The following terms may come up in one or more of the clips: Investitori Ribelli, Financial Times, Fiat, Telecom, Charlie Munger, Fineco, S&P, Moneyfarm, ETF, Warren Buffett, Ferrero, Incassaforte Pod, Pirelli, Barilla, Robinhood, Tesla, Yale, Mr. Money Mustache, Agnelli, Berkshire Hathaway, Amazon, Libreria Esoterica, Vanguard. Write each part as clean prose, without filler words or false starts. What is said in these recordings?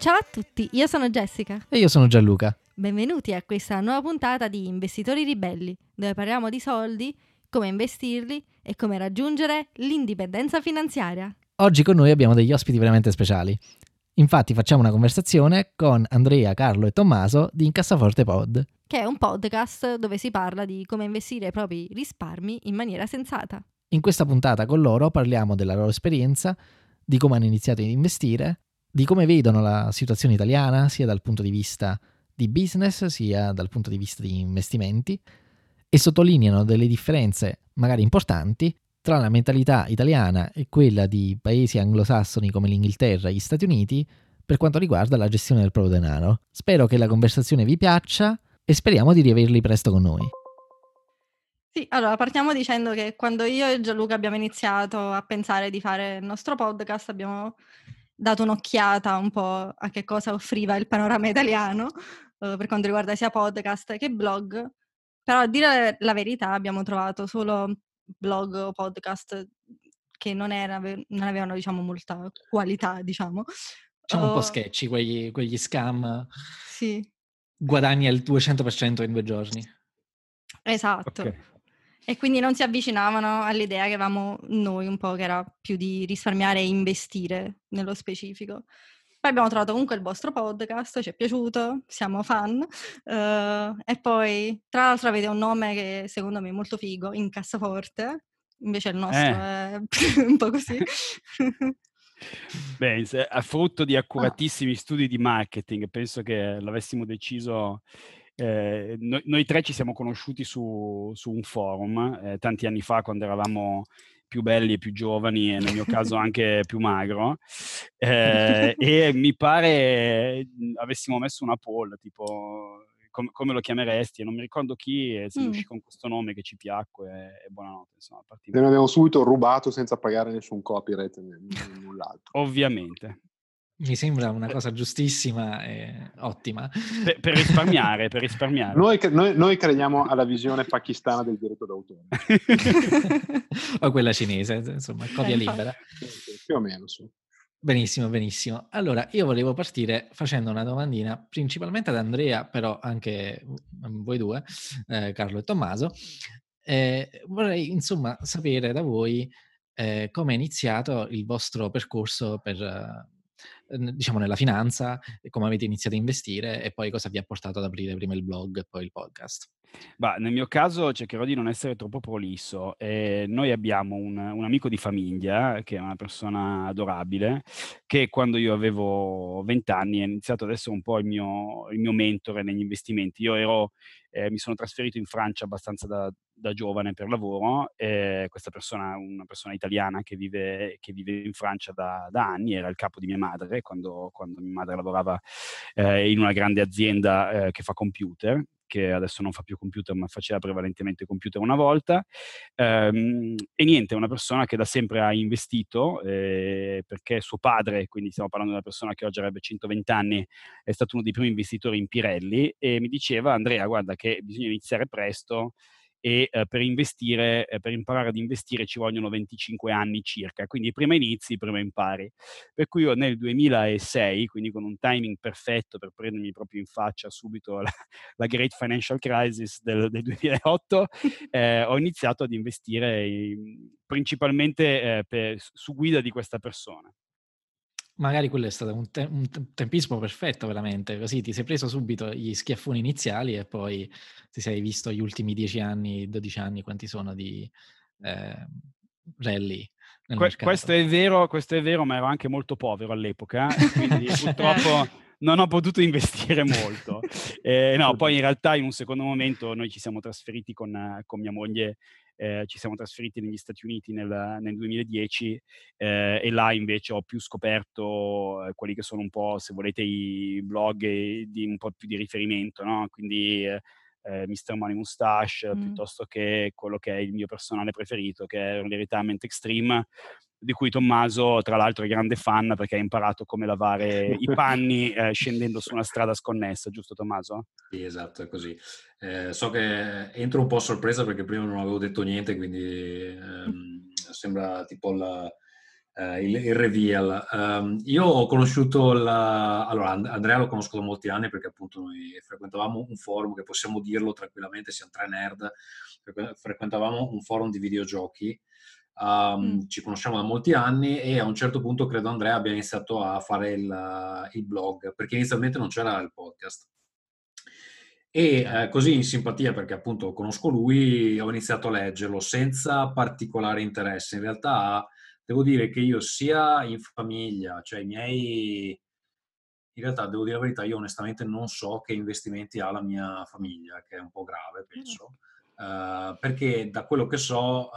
Ciao a tutti, io sono Jessica. E io sono Gianluca. Benvenuti a questa nuova puntata di Investitori Ribelli, dove parliamo di soldi, come investirli e come raggiungere l'indipendenza finanziaria. Oggi con noi abbiamo degli ospiti veramente speciali. Infatti facciamo una conversazione con Andrea, Carlo e Tommaso di Incassaforte Pod, che è un podcast dove si parla di come investire i propri risparmi in maniera sensata. In questa puntata con loro parliamo della loro esperienza, di come hanno iniziato ad investire, di come vedono la situazione italiana sia dal punto di vista di business sia dal punto di vista di investimenti, e sottolineano delle differenze magari importanti tra la mentalità italiana e quella di paesi anglosassoni come l'Inghilterra e gli Stati Uniti per quanto riguarda la gestione del proprio denaro. Spero che la conversazione vi piaccia e speriamo di riaverli presto con noi. Sì, allora partiamo dicendo che quando io e Gianluca abbiamo iniziato a pensare di fare il nostro podcast abbiamo dato un'occhiata un po' a che cosa offriva il panorama italiano per quanto riguarda sia podcast che blog, però a dire la verità abbiamo trovato solo blog o podcast che non avevano diciamo molta qualità, diciamo un po' sketchy quegli scam. Sì, guadagni al 200% in 2 giorni. Esatto, okay. E quindi non si avvicinavano all'idea che avevamo noi un po', che era più di risparmiare e investire nello specifico. Poi abbiamo trovato comunque il vostro podcast, ci è piaciuto, siamo fan. E poi, tra l'altro, avete un nome che secondo me è molto figo, Incassaforte, invece il nostro è un po' così. Beh, a frutto di accuratissimi studi di marketing, penso che l'avessimo deciso... Noi tre ci siamo conosciuti su un forum tanti anni fa, quando eravamo più belli e più giovani e nel mio caso anche più magro, e mi pare avessimo messo una poll tipo come lo chiameresti, e non mi ricordo chi, e si uscì con questo nome che ci piacque, e buonanotte, insomma, ne abbiamo subito rubato senza pagare nessun copyright null'altro. Ovviamente. Mi sembra una cosa giustissima e ottima. Per risparmiare, per risparmiare. Noi crediamo alla visione pakistana del diritto d'autore. O quella cinese, insomma, copia libera. Più o meno, sì. Benissimo, benissimo. Allora, io volevo partire facendo una domandina principalmente ad Andrea, però anche voi due, Carlo e Tommaso. Vorrei, insomma, sapere da voi come è iniziato il vostro percorso per... diciamo nella finanza, come avete iniziato a investire e poi cosa vi ha portato ad aprire prima il blog e poi il podcast. Bah, nel mio caso cercherò di non essere troppo prolisso. Noi abbiamo un amico di famiglia che è una persona adorabile, che quando io avevo 20 anni è iniziato ad essere un po' il mio mentore negli investimenti. Io mi sono trasferito in Francia abbastanza da giovane per lavoro, questa persona, una persona italiana che vive in Francia da anni, era il capo di mia madre quando mia madre lavorava in una grande azienda che fa computer, che adesso non fa più computer ma faceva prevalentemente computer una volta, e niente, una persona che da sempre ha investito, perché suo padre, quindi stiamo parlando di una persona che oggi avrebbe 120 anni, è stato uno dei primi investitori in Pirelli, e mi diceva: Andrea, guarda che bisogna iniziare presto, e per imparare ad investire ci vogliono 25 anni circa, quindi prima inizi, prima impari. Per cui io nel 2006, quindi con un timing perfetto per prendermi proprio in faccia subito la Great Financial Crisis del 2008, ho iniziato ad investire principalmente su guida di questa persona. Magari quello è stato un tempismo perfetto, veramente, così ti sei preso subito gli schiaffoni iniziali e poi ti sei visto gli ultimi 10 anni, 12 anni, quanti sono di rally. Questo è vero, ma ero anche molto povero all'epoca, quindi purtroppo... non ho potuto investire molto. No, poi in realtà in un secondo momento noi ci siamo trasferiti con mia moglie, ci siamo trasferiti negli Stati Uniti nel 2010, e là invece ho più scoperto quelli che sono un po', se volete, i blog di un po' più di riferimento, no? Quindi Mr. Money Mustache, piuttosto che quello che è il mio personale preferito, che è un Retirement Extreme, di cui Tommaso, tra l'altro, è grande fan perché ha imparato come lavare i panni scendendo su una strada sconnessa, giusto Tommaso? Sì, esatto, è così. So che entro un po' a sorpresa perché prima non avevo detto niente, quindi sembra tipo il reveal. Io ho conosciuto Andrea lo conosco da molti anni, perché appunto noi frequentavamo un forum, che possiamo dirlo tranquillamente, siamo tre nerd, frequentavamo un forum di videogiochi. Ci conosciamo da molti anni, e a un certo punto credo Andrea abbia iniziato a fare il blog, perché inizialmente non c'era il podcast. E così, in simpatia, perché appunto conosco lui, ho iniziato a leggerlo senza particolare interesse. In realtà devo dire che io, sia in famiglia, cioè in realtà devo dire la verità, io onestamente non so che investimenti ha la mia famiglia, che è un po' grave, penso. Perché da quello che so,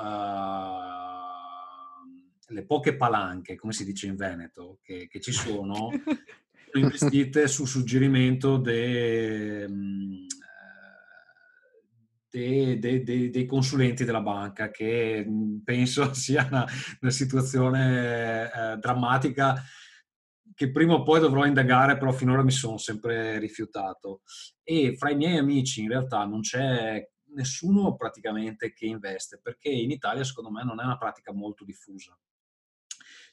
le poche palanche, come si dice in Veneto, che ci sono, sono investite su suggerimento dei consulenti della banca, che penso sia una situazione drammatica, che prima o poi dovrò indagare, però finora mi sono sempre rifiutato. E fra i miei amici in realtà non c'è nessuno praticamente che investe, perché in Italia secondo me non è una pratica molto diffusa.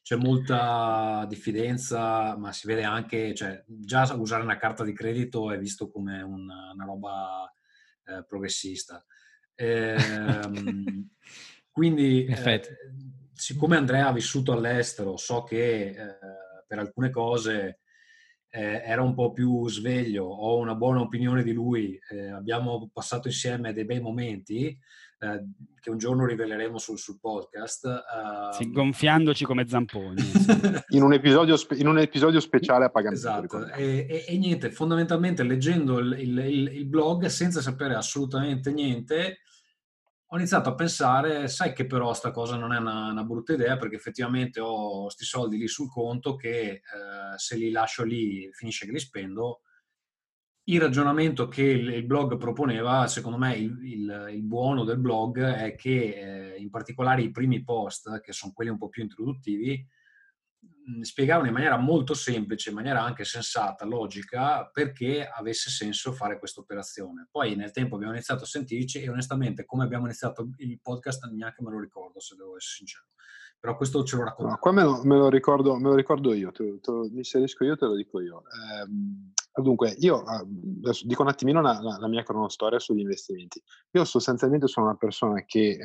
C'è molta diffidenza, ma si vede anche, cioè, già usare una carta di credito è visto come una roba progressista. Quindi, siccome Andrea ha vissuto all'estero, so che per alcune cose era un po' più sveglio, ho una buona opinione di lui, abbiamo passato insieme dei bei momenti che un giorno riveleremo sul podcast, sì, gonfiandoci come zamponi in un episodio speciale a pagamento. Esatto. E niente, fondamentalmente leggendo il blog senza sapere assolutamente niente, ho iniziato a pensare, sai che però sta cosa non è una brutta idea, perché effettivamente ho sti soldi lì sul conto che se li lascio lì finisce che li spendo. Il ragionamento che il blog proponeva, secondo me il buono del blog è che in particolare i primi post, che sono quelli un po' più introduttivi, spiegavano in maniera molto semplice, in maniera anche sensata, logica, perché avesse senso fare questa operazione. Poi nel tempo abbiamo iniziato a sentirci, e onestamente come abbiamo iniziato il podcast neanche me lo ricordo, se devo essere sincero, però questo ce lo racconto. No, qua me lo ricordo io, mi inserisco io, te lo dico io. Dunque, io adesso dico un attimino la mia cronostoria sugli investimenti. Io sostanzialmente sono una persona che,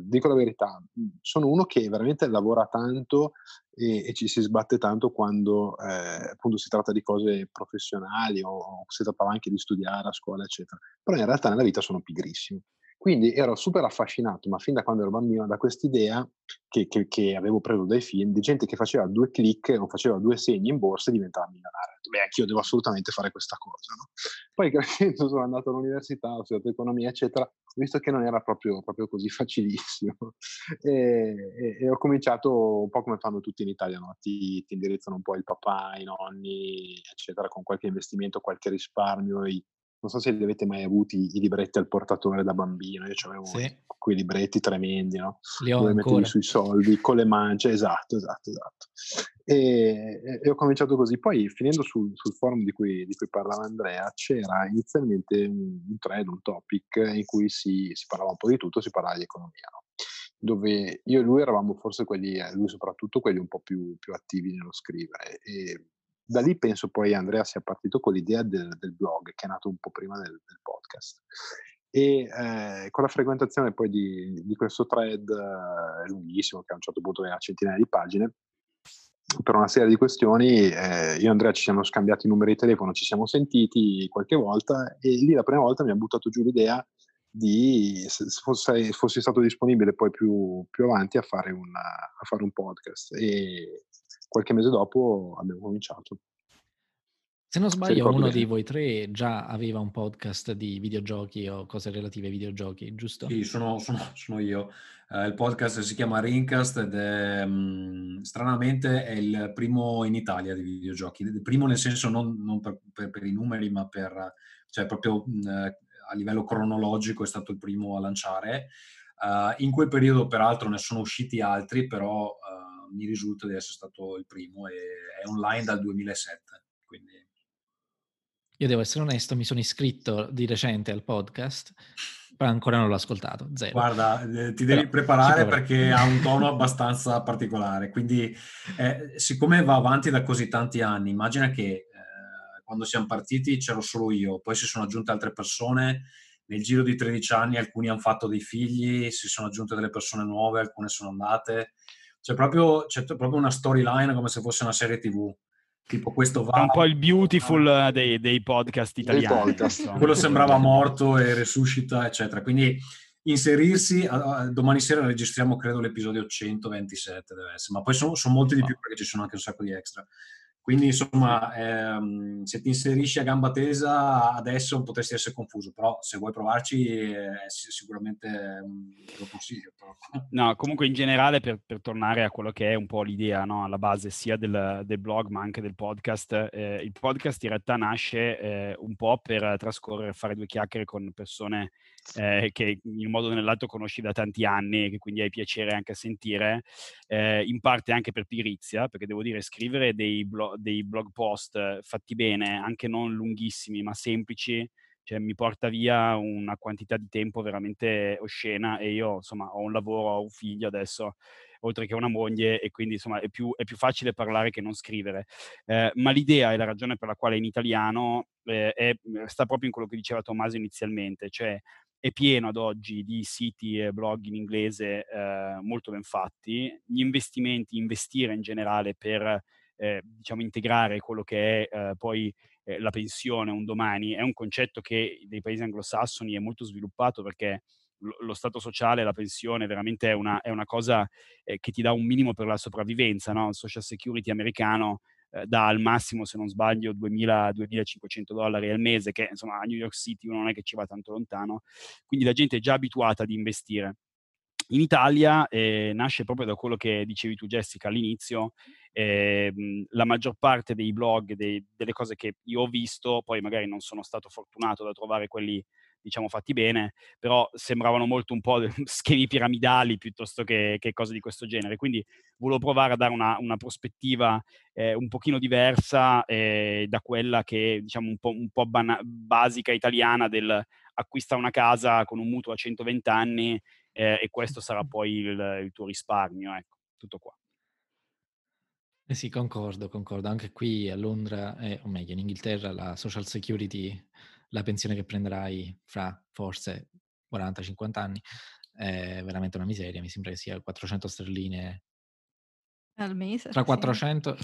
dico la verità, sono uno che veramente lavora tanto e ci si sbatte tanto quando appunto si tratta di cose professionali o si trattava anche di studiare a scuola, eccetera. Però in realtà nella vita sono pigrissimo. Quindi ero super affascinato, ma fin da quando ero bambino, da quest'idea che avevo preso dai film, di gente che faceva 2 click o faceva 2 segni in borsa e diventava milionario. Beh, anch'io devo assolutamente fare questa cosa, no? Poi crescendo sono andato all'università, ho studiato economia, eccetera, ho visto che non era proprio così facilissimo. E ho cominciato un po' come fanno tutti in Italia, no? Ti indirizzano un po' il papà, i nonni, eccetera, con qualche investimento, qualche risparmio. Non so se li avete mai avuti i libretti al portatore da bambino, io avevo quei libretti tremendi, no? Li ho ancora. Sui soldi, con le mance, esatto. E ho cominciato così. Poi finendo sul forum di cui parlava Andrea, c'era inizialmente un thread, un topic in cui si parlava un po' di tutto, si parlava di economia, no? Dove io e lui eravamo forse quelli, lui soprattutto, quelli un po' più attivi nello scrivere. E da lì penso poi Andrea sia partito con l'idea del blog, che è nato un po' prima del podcast. E con la frequentazione poi di questo thread lunghissimo, che a un certo punto aveva centinaia di pagine, per una serie di questioni, io e Andrea ci siamo scambiati i numeri di telefono, ci siamo sentiti qualche volta, e lì la prima volta mi ha buttato giù l'idea di, se fossi stato disponibile poi più avanti, a fare un podcast. E qualche mese dopo abbiamo cominciato. Se non sbaglio, uno dei voi tre già aveva un podcast di videogiochi o cose relative ai videogiochi, giusto? Sì, sono io. Il podcast si chiama Ringcast ed è, stranamente, è il primo in Italia di videogiochi. Il primo nel senso non per i numeri, ma per, cioè proprio a livello cronologico è stato il primo a lanciare. In quel periodo, peraltro, ne sono usciti altri, però mi risulta di essere stato il primo, e è online dal 2007, quindi... Io devo essere onesto, mi sono iscritto di recente al podcast ancora non l'ho ascoltato, zero. Guarda, ti devi preparare perché ha un tono abbastanza particolare, quindi siccome va avanti da così tanti anni, immagina che quando siamo partiti c'ero solo io, poi si sono aggiunte altre persone, nel giro di 13 anni alcuni hanno fatto dei figli, si sono aggiunte delle persone nuove, alcune sono andate, c'è proprio una storyline come se fosse una serie TV. Tipo questo va... È un po' il Beautiful dei podcast italiani. Podcast. Quello sembrava morto e resuscita, eccetera. Quindi inserirsi... Domani sera registriamo, credo, l'episodio 127, deve essere. Ma poi sono molti di più perché ci sono anche un sacco di extra. Quindi, insomma, se ti inserisci a gamba tesa, adesso potresti essere confuso. Però se vuoi provarci, sicuramente lo consiglio. Però. No, comunque in generale, per tornare a quello che è un po' l'idea, no? Alla base sia del blog ma anche del podcast, il podcast in realtà nasce un po' per trascorrere, fare due chiacchiere con persone che in un modo o nell'altro conosci da tanti anni e che quindi hai piacere anche a sentire, in parte anche per pigrizia, perché devo dire scrivere dei blog post fatti bene, anche non lunghissimi ma semplici, cioè mi porta via una quantità di tempo veramente oscena e io insomma ho un lavoro, ho un figlio adesso oltre che una moglie e quindi insomma è più facile parlare che non scrivere, ma l'idea e la ragione per la quale in italiano sta proprio in quello che diceva Tommaso inizialmente, cioè è pieno ad oggi di siti e blog in inglese molto ben fatti, gli investire in generale per diciamo integrare quello che è poi la pensione un domani, è un concetto che nei paesi anglosassoni è molto sviluppato perché lo stato sociale, la pensione veramente è una cosa che ti dà un minimo per la sopravvivenza, no? Il social security americano dà al massimo, se non sbaglio, $2.500 al mese, che insomma a New York City uno non è che ci va tanto lontano, quindi la gente è già abituata ad investire. In Italia nasce proprio da quello che dicevi tu, Jessica, all'inizio, la maggior parte dei blog, delle cose che io ho visto, poi magari non sono stato fortunato da trovare quelli diciamo fatti bene, però sembravano molto un po' schemi piramidali piuttosto che cose di questo genere, quindi volevo provare a dare una prospettiva un pochino diversa da quella che diciamo un po' basica italiana del acquista una casa con un mutuo a 120 anni e questo sarà poi il tuo risparmio, ecco, tutto qua. Eh sì, concordo, anche qui a Londra, o meglio in Inghilterra, la social security, la pensione che prenderai fra forse 40-50 anni è veramente una miseria, mi sembra che sia 400 sterline al mese, tra 400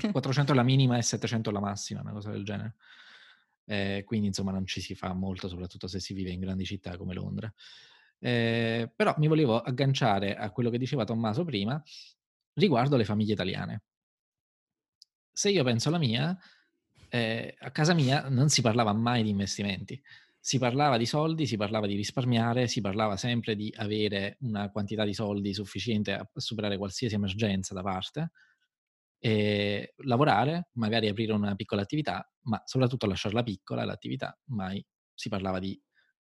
la minima e 700 la massima, una cosa del genere, quindi insomma non ci si fa molto, soprattutto se si vive in grandi città come Londra, però mi volevo agganciare a quello che diceva Tommaso prima riguardo alle famiglie italiane. Se io penso alla mia, a casa mia non si parlava mai di investimenti, si parlava di soldi, si parlava di risparmiare, si parlava sempre di avere una quantità di soldi sufficiente a superare qualsiasi emergenza da parte, e lavorare, magari aprire una piccola attività, ma soprattutto lasciarla piccola l'attività, mai si parlava di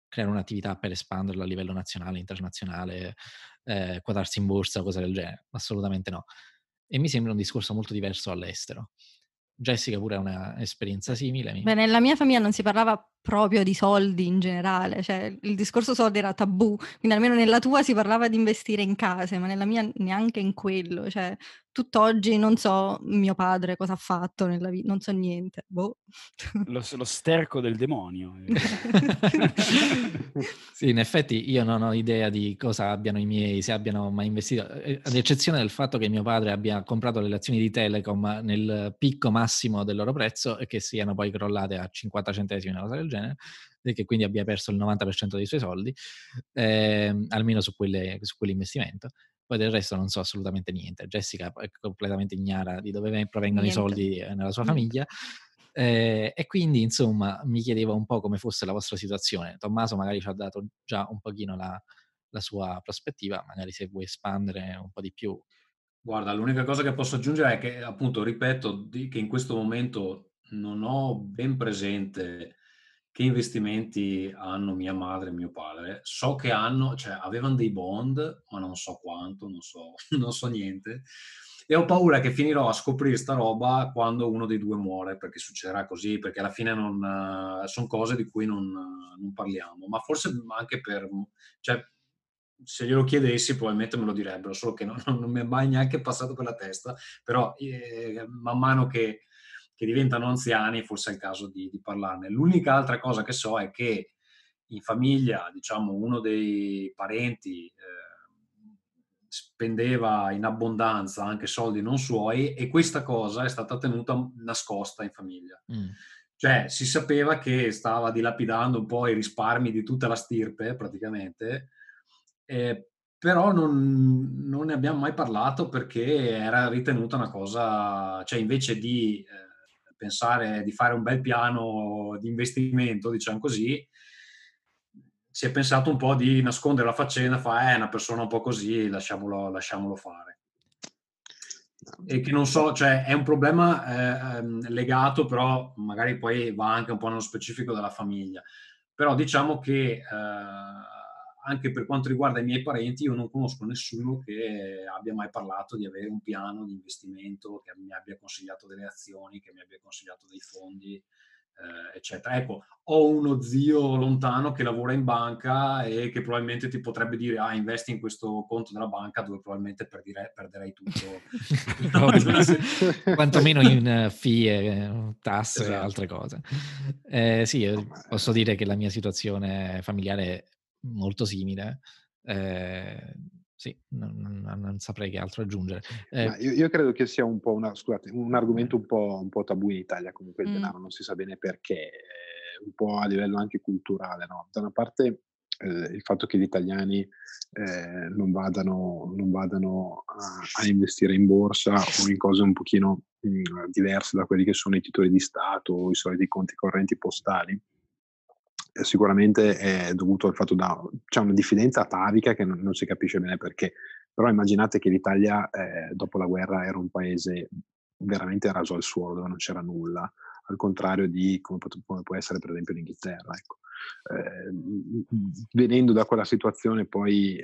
creare un'attività per espanderla a livello nazionale, internazionale, quotarsi in borsa, cose del genere, assolutamente no. E mi sembra un discorso molto diverso all'estero. Jessica pure ha un'esperienza simile. Beh, nella mia famiglia non si parlava proprio di soldi in generale, cioè il discorso soldi era tabù, quindi almeno nella tua si parlava di investire in case, ma nella mia neanche in quello, cioè tutt'oggi non so mio padre cosa ha fatto nella vita, non so niente, boh. Lo sterco del demonio. Sì, in effetti io non ho idea di cosa abbiano i miei, se abbiano mai investito, ad eccezione del fatto che mio padre abbia comprato le azioni di Telecom nel picco massimo del loro prezzo e che siano poi crollate a 50 centesimi, una cosa del genere, e che quindi abbia perso il 90% dei suoi soldi, almeno su quell'investimento. Poi del resto non so assolutamente niente. Jessica è completamente ignara di dove provengono niente. I soldi nella sua famiglia, e quindi insomma mi chiedevo un po' come fosse la vostra situazione. Tommaso magari ci ha dato già un pochino la sua prospettiva, magari se vuoi espandere un po' di più. Guarda, l'unica cosa che posso aggiungere è che appunto, ripeto, che in questo momento non ho ben presente che investimenti hanno mia madre e mio padre. So che avevano dei bond, ma non so quanto, non so niente. e ho paura che finirò a scoprire sta roba quando uno dei due muore, perché succederà così, perché alla fine non sono cose di cui non parliamo, ma forse anche per, cioè, se glielo chiedessi probabilmente me lo direbbero, solo che non mi è mai neanche passato per la testa, però man mano che diventano anziani forse è il caso di parlarne. L'unica altra cosa che so è che in famiglia, diciamo, uno dei parenti spendeva in abbondanza anche soldi non suoi, e questa cosa è stata tenuta nascosta in famiglia. Cioè si sapeva che stava dilapidando un po' i risparmi di tutta la stirpe praticamente, però non ne abbiamo mai parlato perché era ritenuta una cosa, cioè invece di pensare di fare un bel piano di investimento, diciamo così, si è pensato un po' di nascondere la faccenda, è una persona un po' così, lasciamolo fare. E che non so, cioè è un problema legato, però magari poi va anche un po' nello specifico della famiglia, però diciamo che anche per quanto riguarda i miei parenti, io non conosco nessuno che abbia mai parlato di avere un piano di investimento, che mi abbia consigliato delle azioni, che mi abbia consigliato dei fondi, eccetera. Ecco, ho uno zio lontano che lavora in banca e che probabilmente ti potrebbe dire investi in questo conto della banca dove probabilmente perderai tutto. Quantomeno in fee, tasse, esatto, e altre cose. Sì, posso dire che la mia situazione familiare è molto simile, sì, non saprei che altro aggiungere. Io credo che sia un po' un argomento un po' tabù in Italia, comunque il denaro, non si sa bene perché, un po' a livello anche culturale, no? Da una parte il fatto che gli italiani non vadano a investire in borsa o in cose un pochino diverse da quelli che sono i titoli di Stato o i soliti conti correnti postali, sicuramente è dovuto al fatto c'è una diffidenza atavica che non si capisce bene perché, però immaginate che l'Italia dopo la guerra era un paese veramente raso al suolo dove non c'era nulla, al contrario di come può essere per esempio l'Inghilterra, ecco. Venendo da quella situazione poi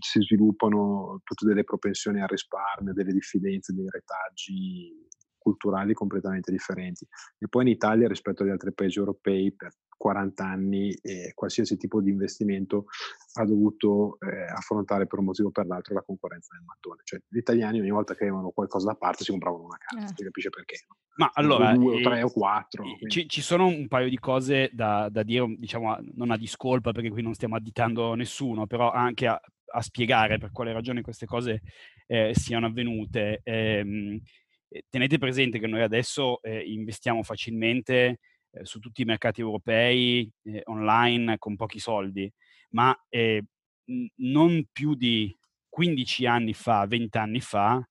si sviluppano tutte delle propensioni al risparmio, delle diffidenze, dei retaggi culturali completamente differenti, e poi in Italia rispetto agli altri paesi europei per 40 anni qualsiasi tipo di investimento ha dovuto affrontare per un motivo o per l'altro la concorrenza del mattone, cioè gli italiani ogni volta che avevano qualcosa da parte si compravano una casa, si capisce perché, no? Ma allora, due o tre o quattro. Ci sono un paio di cose da dire, diciamo, non a discolpa perché qui non stiamo additando nessuno, però anche a spiegare per quale ragione queste cose siano avvenute. Tenete presente che noi adesso investiamo facilmente su tutti i mercati europei, online, con pochi soldi, ma non più di 15 anni fa, 20 anni fa,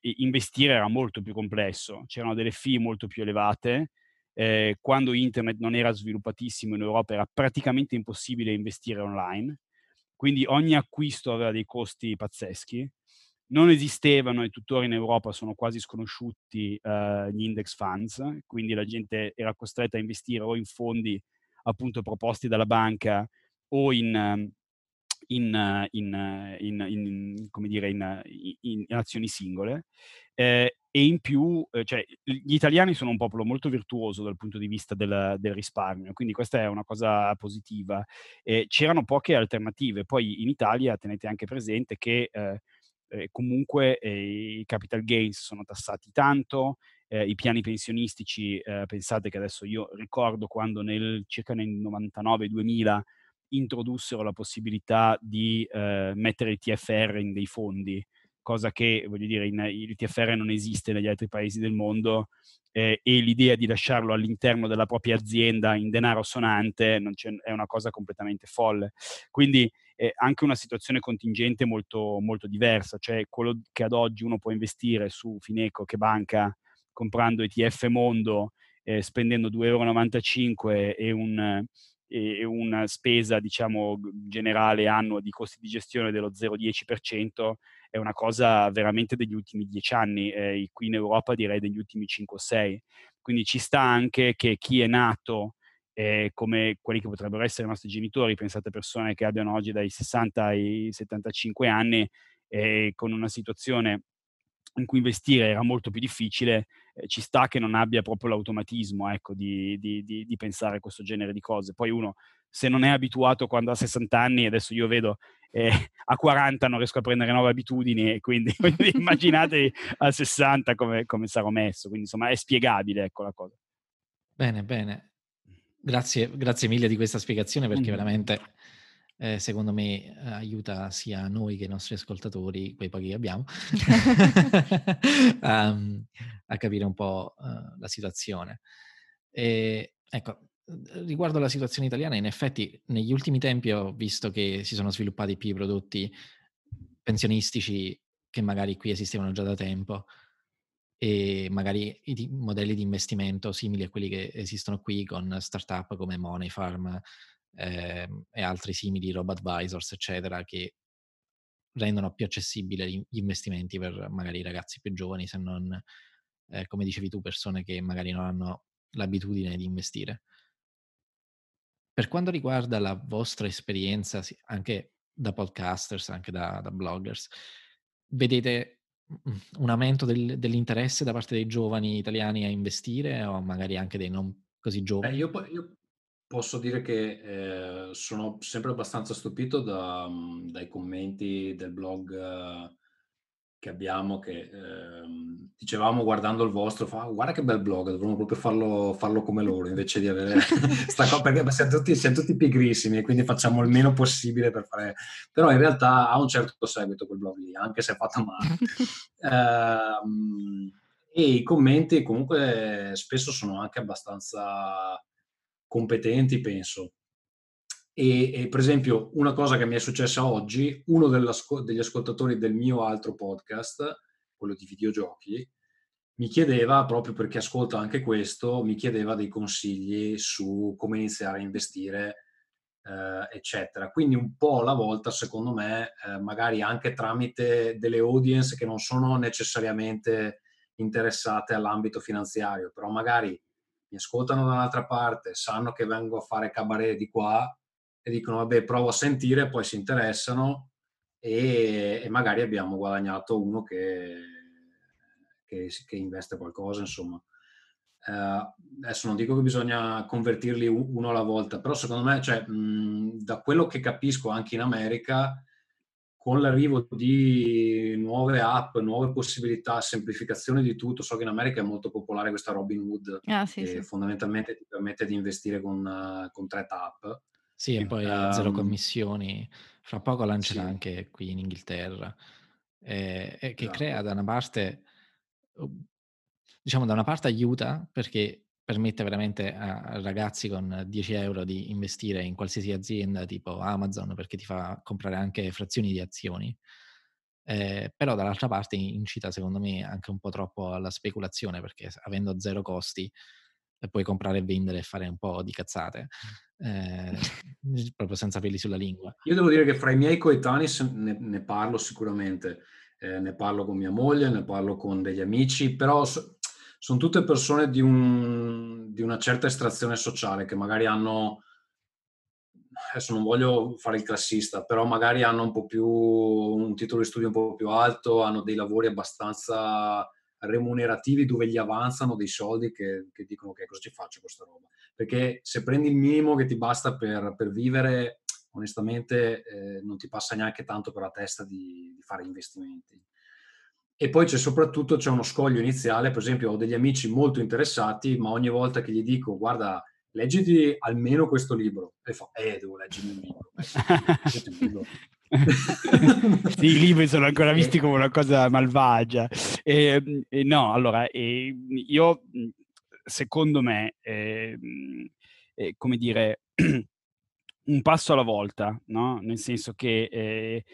investire era molto più complesso, c'erano delle fee molto più elevate, quando internet non era sviluppatissimo in Europa era praticamente impossibile investire online, quindi ogni acquisto aveva dei costi pazzeschi, non esistevano e tuttora in Europa sono quasi sconosciuti gli index funds, quindi la gente era costretta a investire o in fondi appunto proposti dalla banca o in azioni singole, e in più cioè, gli italiani sono un popolo molto virtuoso dal punto di vista del risparmio, quindi questa è una cosa positiva. C'erano poche alternative, poi in Italia tenete anche presente che comunque i capital gains sono tassati tanto, i piani pensionistici, pensate che adesso io ricordo quando circa nel 99-2000 introdussero la possibilità di mettere il TFR in dei fondi, cosa che, voglio dire, il TFR non esiste negli altri paesi del mondo, e l'idea di lasciarlo all'interno della propria azienda in denaro sonante è una cosa completamente folle. Quindi anche una situazione contingente molto, molto diversa, cioè quello che ad oggi uno può investire su Fineco che banca comprando ETF Mondo, spendendo €2,95 e una spesa, diciamo, generale annua di costi di gestione dello 0,10%, è una cosa veramente degli ultimi 10 anni, qui in Europa direi degli ultimi 5 o 6. Quindi ci sta anche che chi è nato come quelli che potrebbero essere i nostri genitori, pensate persone che abbiano oggi dai 60 ai 75 anni, con una situazione in cui investire era molto più difficile, ci sta che non abbia proprio l'automatismo, ecco, di pensare questo genere di cose. Poi uno, se non è abituato quando ha 60 anni, adesso io vedo a 40 non riesco a prendere nuove abitudini, e quindi immaginatevi a 60 come sarò messo. Quindi insomma è spiegabile, ecco, la cosa. Bene, bene. Grazie mille di questa spiegazione, perché veramente... secondo me aiuta sia noi che i nostri ascoltatori, quei pochi che abbiamo, a capire un po' la situazione. E, ecco, riguardo alla situazione italiana, in effetti negli ultimi tempi ho visto che si sono sviluppati più prodotti pensionistici che magari qui esistevano già da tempo, e magari i modelli di investimento simili a quelli che esistono qui, con startup come Moneyfarm e altri simili, robo-advisors eccetera, che rendono più accessibili gli investimenti per magari i ragazzi più giovani, se non, come dicevi tu, persone che magari non hanno l'abitudine di investire. Per quanto riguarda la vostra esperienza, anche da podcasters, anche da bloggers, vedete un aumento dell'interesse da parte dei giovani italiani a investire, o magari anche dei non così giovani? Io posso dire che sono sempre abbastanza stupito dai commenti del blog che abbiamo, che dicevamo, guardando il vostro, guarda che bel blog, dovremmo proprio farlo come loro, invece di avere sta cosa, perché siamo tutti pigrissimi e quindi facciamo il meno possibile per fare. Però in realtà ha un certo seguito quel blog lì, anche se è fatto male. E i commenti comunque spesso sono anche abbastanza competenti, penso, e per esempio una cosa che mi è successa oggi, uno degli ascoltatori del mio altro podcast, quello di videogiochi, mi chiedeva, proprio perché ascolta anche questo, mi chiedeva dei consigli su come iniziare a investire, eccetera. Quindi un po' alla volta, secondo me, magari anche tramite delle audience che non sono necessariamente interessate all'ambito finanziario, però magari mi ascoltano da un'altra parte, sanno che vengo a fare cabaret di qua e dicono vabbè, provo a sentire, poi si interessano e magari abbiamo guadagnato uno che investe qualcosa, insomma. Adesso non dico che bisogna convertirli uno alla volta, però secondo me, cioè, da quello che capisco anche in America, con l'arrivo di nuove app, nuove possibilità, semplificazione di tutto. So che in America è molto popolare questa Robinhood, che fondamentalmente ti permette di investire con tre tap. Sì, e poi zero commissioni. Fra poco lancerà anche qui in Inghilterra. E che crea, da una parte, diciamo, da una parte aiuta, perché permette veramente a ragazzi con 10 euro di investire in qualsiasi azienda tipo Amazon, perché ti fa comprare anche frazioni di azioni, però dall'altra parte incita, secondo me, anche un po' troppo alla speculazione, perché avendo zero costi puoi comprare e vendere e fare un po' di cazzate, proprio senza peli sulla lingua. Io devo dire che fra i miei coetanei ne parlo sicuramente, ne parlo con mia moglie, ne parlo con degli amici, però... sono tutte persone di una certa estrazione sociale, che magari hanno, adesso non voglio fare il classista, però magari hanno un po' più, un titolo di studio un po' più alto, hanno dei lavori abbastanza remunerativi dove gli avanzano dei soldi che dicono ok, cosa ci faccio questa roba? Perché se prendi il minimo che ti basta per vivere, onestamente non ti passa neanche tanto per la testa di fare investimenti. E poi c'è soprattutto uno scoglio iniziale. Per esempio, ho degli amici molto interessati, ma ogni volta che gli dico guarda, leggiti almeno questo libro, e fa devo leggermi un libro. Sì, i libri sono ancora visti come una cosa malvagia. No, allora, io, secondo me, come dire, un passo alla volta, no? Nel senso che...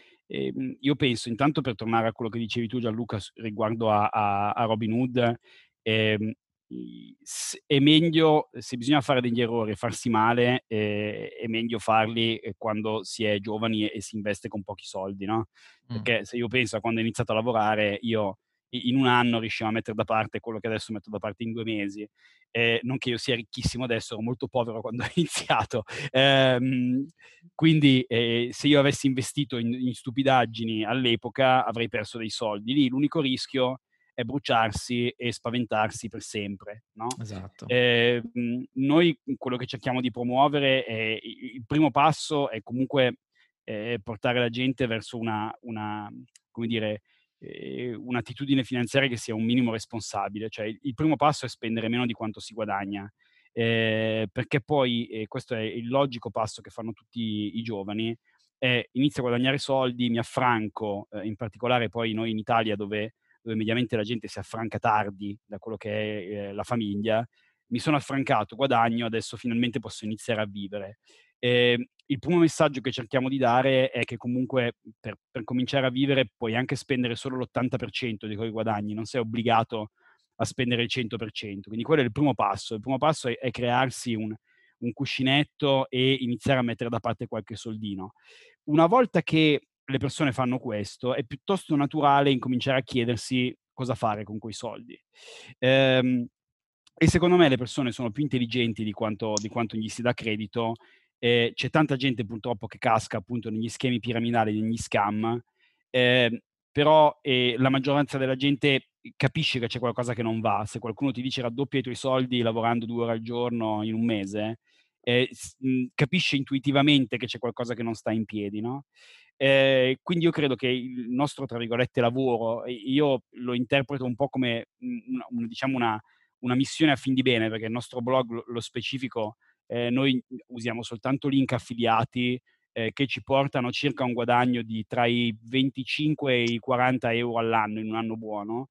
io penso, intanto, per tornare a quello che dicevi tu, Gianluca, riguardo a Robinhood, è meglio, se bisogna fare degli errori e farsi male, è meglio farli quando si è giovani e si investe con pochi soldi, no? Perché se io penso a quando ho iniziato a lavorare, io in un anno riuscivo a mettere da parte quello che adesso metto da parte in 2 mesi. Non che io sia ricchissimo adesso, ero molto povero quando ho iniziato. Quindi se io avessi investito in stupidaggini all'epoca avrei perso dei soldi. Lì l'unico rischio è bruciarsi e spaventarsi per sempre, no? Esatto. Noi quello che cerchiamo di promuovere è, il primo passo è comunque portare la gente verso una come dire, un'attitudine finanziaria che sia un minimo responsabile. Cioè il primo passo è spendere meno di quanto si guadagna, perché poi questo è il logico passo che fanno tutti i giovani, è inizio a guadagnare soldi, mi affranco, in particolare poi noi in Italia dove mediamente la gente si affranca tardi da quello che è la famiglia, mi sono affrancato, guadagno, adesso finalmente posso iniziare a vivere. Il primo messaggio che cerchiamo di dare è che comunque per cominciare a vivere puoi anche spendere solo l'80% dei tuoi guadagni, non sei obbligato a spendere il 100%, quindi quello è il primo passo. Il primo passo è crearsi un cuscinetto e iniziare a mettere da parte qualche soldino. Una volta che le persone fanno questo, è piuttosto naturale incominciare a chiedersi cosa fare con quei soldi. E secondo me le persone sono più intelligenti di quanto gli si dà credito. C'è tanta gente purtroppo che casca appunto negli schemi piramidali, negli scam, però la maggioranza della gente capisce che c'è qualcosa che non va. Se qualcuno ti dice raddoppia i tuoi soldi lavorando 2 ore al giorno in un mese, capisce intuitivamente che c'è qualcosa che non sta in piedi, no? Quindi io credo che il nostro, tra virgolette, lavoro, io lo interpreto un po' come una missione a fin di bene, perché il nostro blog lo specifico, noi usiamo soltanto link affiliati che ci portano circa un guadagno di tra i 25 e i 40 euro all'anno in un anno buono,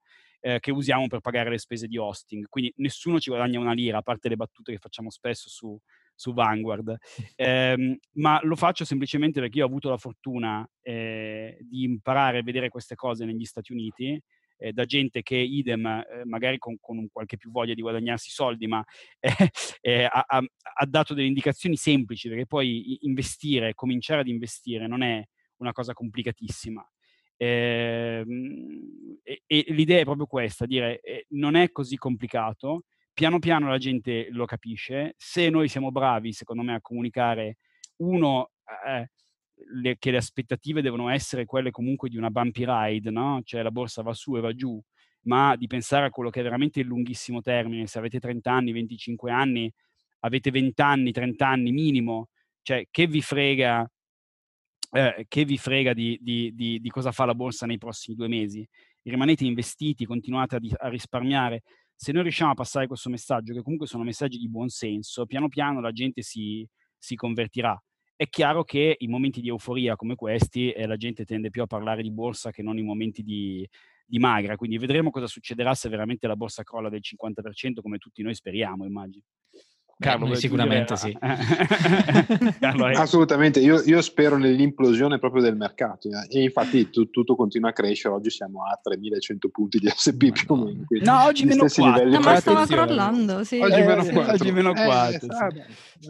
che usiamo per pagare le spese di hosting, quindi nessuno ci guadagna una lira, a parte le battute che facciamo spesso su Vanguard, ma lo faccio semplicemente perché io ho avuto la fortuna di imparare a vedere queste cose negli Stati Uniti, da gente che idem, magari con qualche più voglia di guadagnarsi soldi, ma ha dato delle indicazioni semplici, perché poi cominciare ad investire non è una cosa complicatissima. E l'idea è proprio questa, dire non è così complicato. Piano piano la gente lo capisce. Se noi siamo bravi, secondo me, a comunicare, che le aspettative devono essere quelle comunque di una bumpy ride, no? Cioè la borsa va su e va giù, ma di pensare a quello che è veramente il lunghissimo termine. Se avete 30 anni, 25 anni, avete 20 anni, 30 anni minimo, cioè che vi frega di cosa fa la borsa nei prossimi 2 mesi? Rimanete investiti, continuate a risparmiare. Se noi riusciamo a passare questo messaggio, che comunque sono messaggi di buon senso, piano piano la gente si convertirà. È chiaro che in momenti di euforia come questi la gente tende più a parlare di borsa che non in momenti di magra, quindi vedremo cosa succederà se veramente la borsa crolla del 50%, come tutti noi speriamo, immagino. Carlo, sicuramente sì. Carlo, assolutamente, io spero nell'implosione proprio del mercato, e infatti tutto continua a crescere. Oggi siamo a 3100 punti di S&P più o meno. No, oggi meno 4. No, ma stava crollando, sì. Oggi meno 4. Oggi meno 4.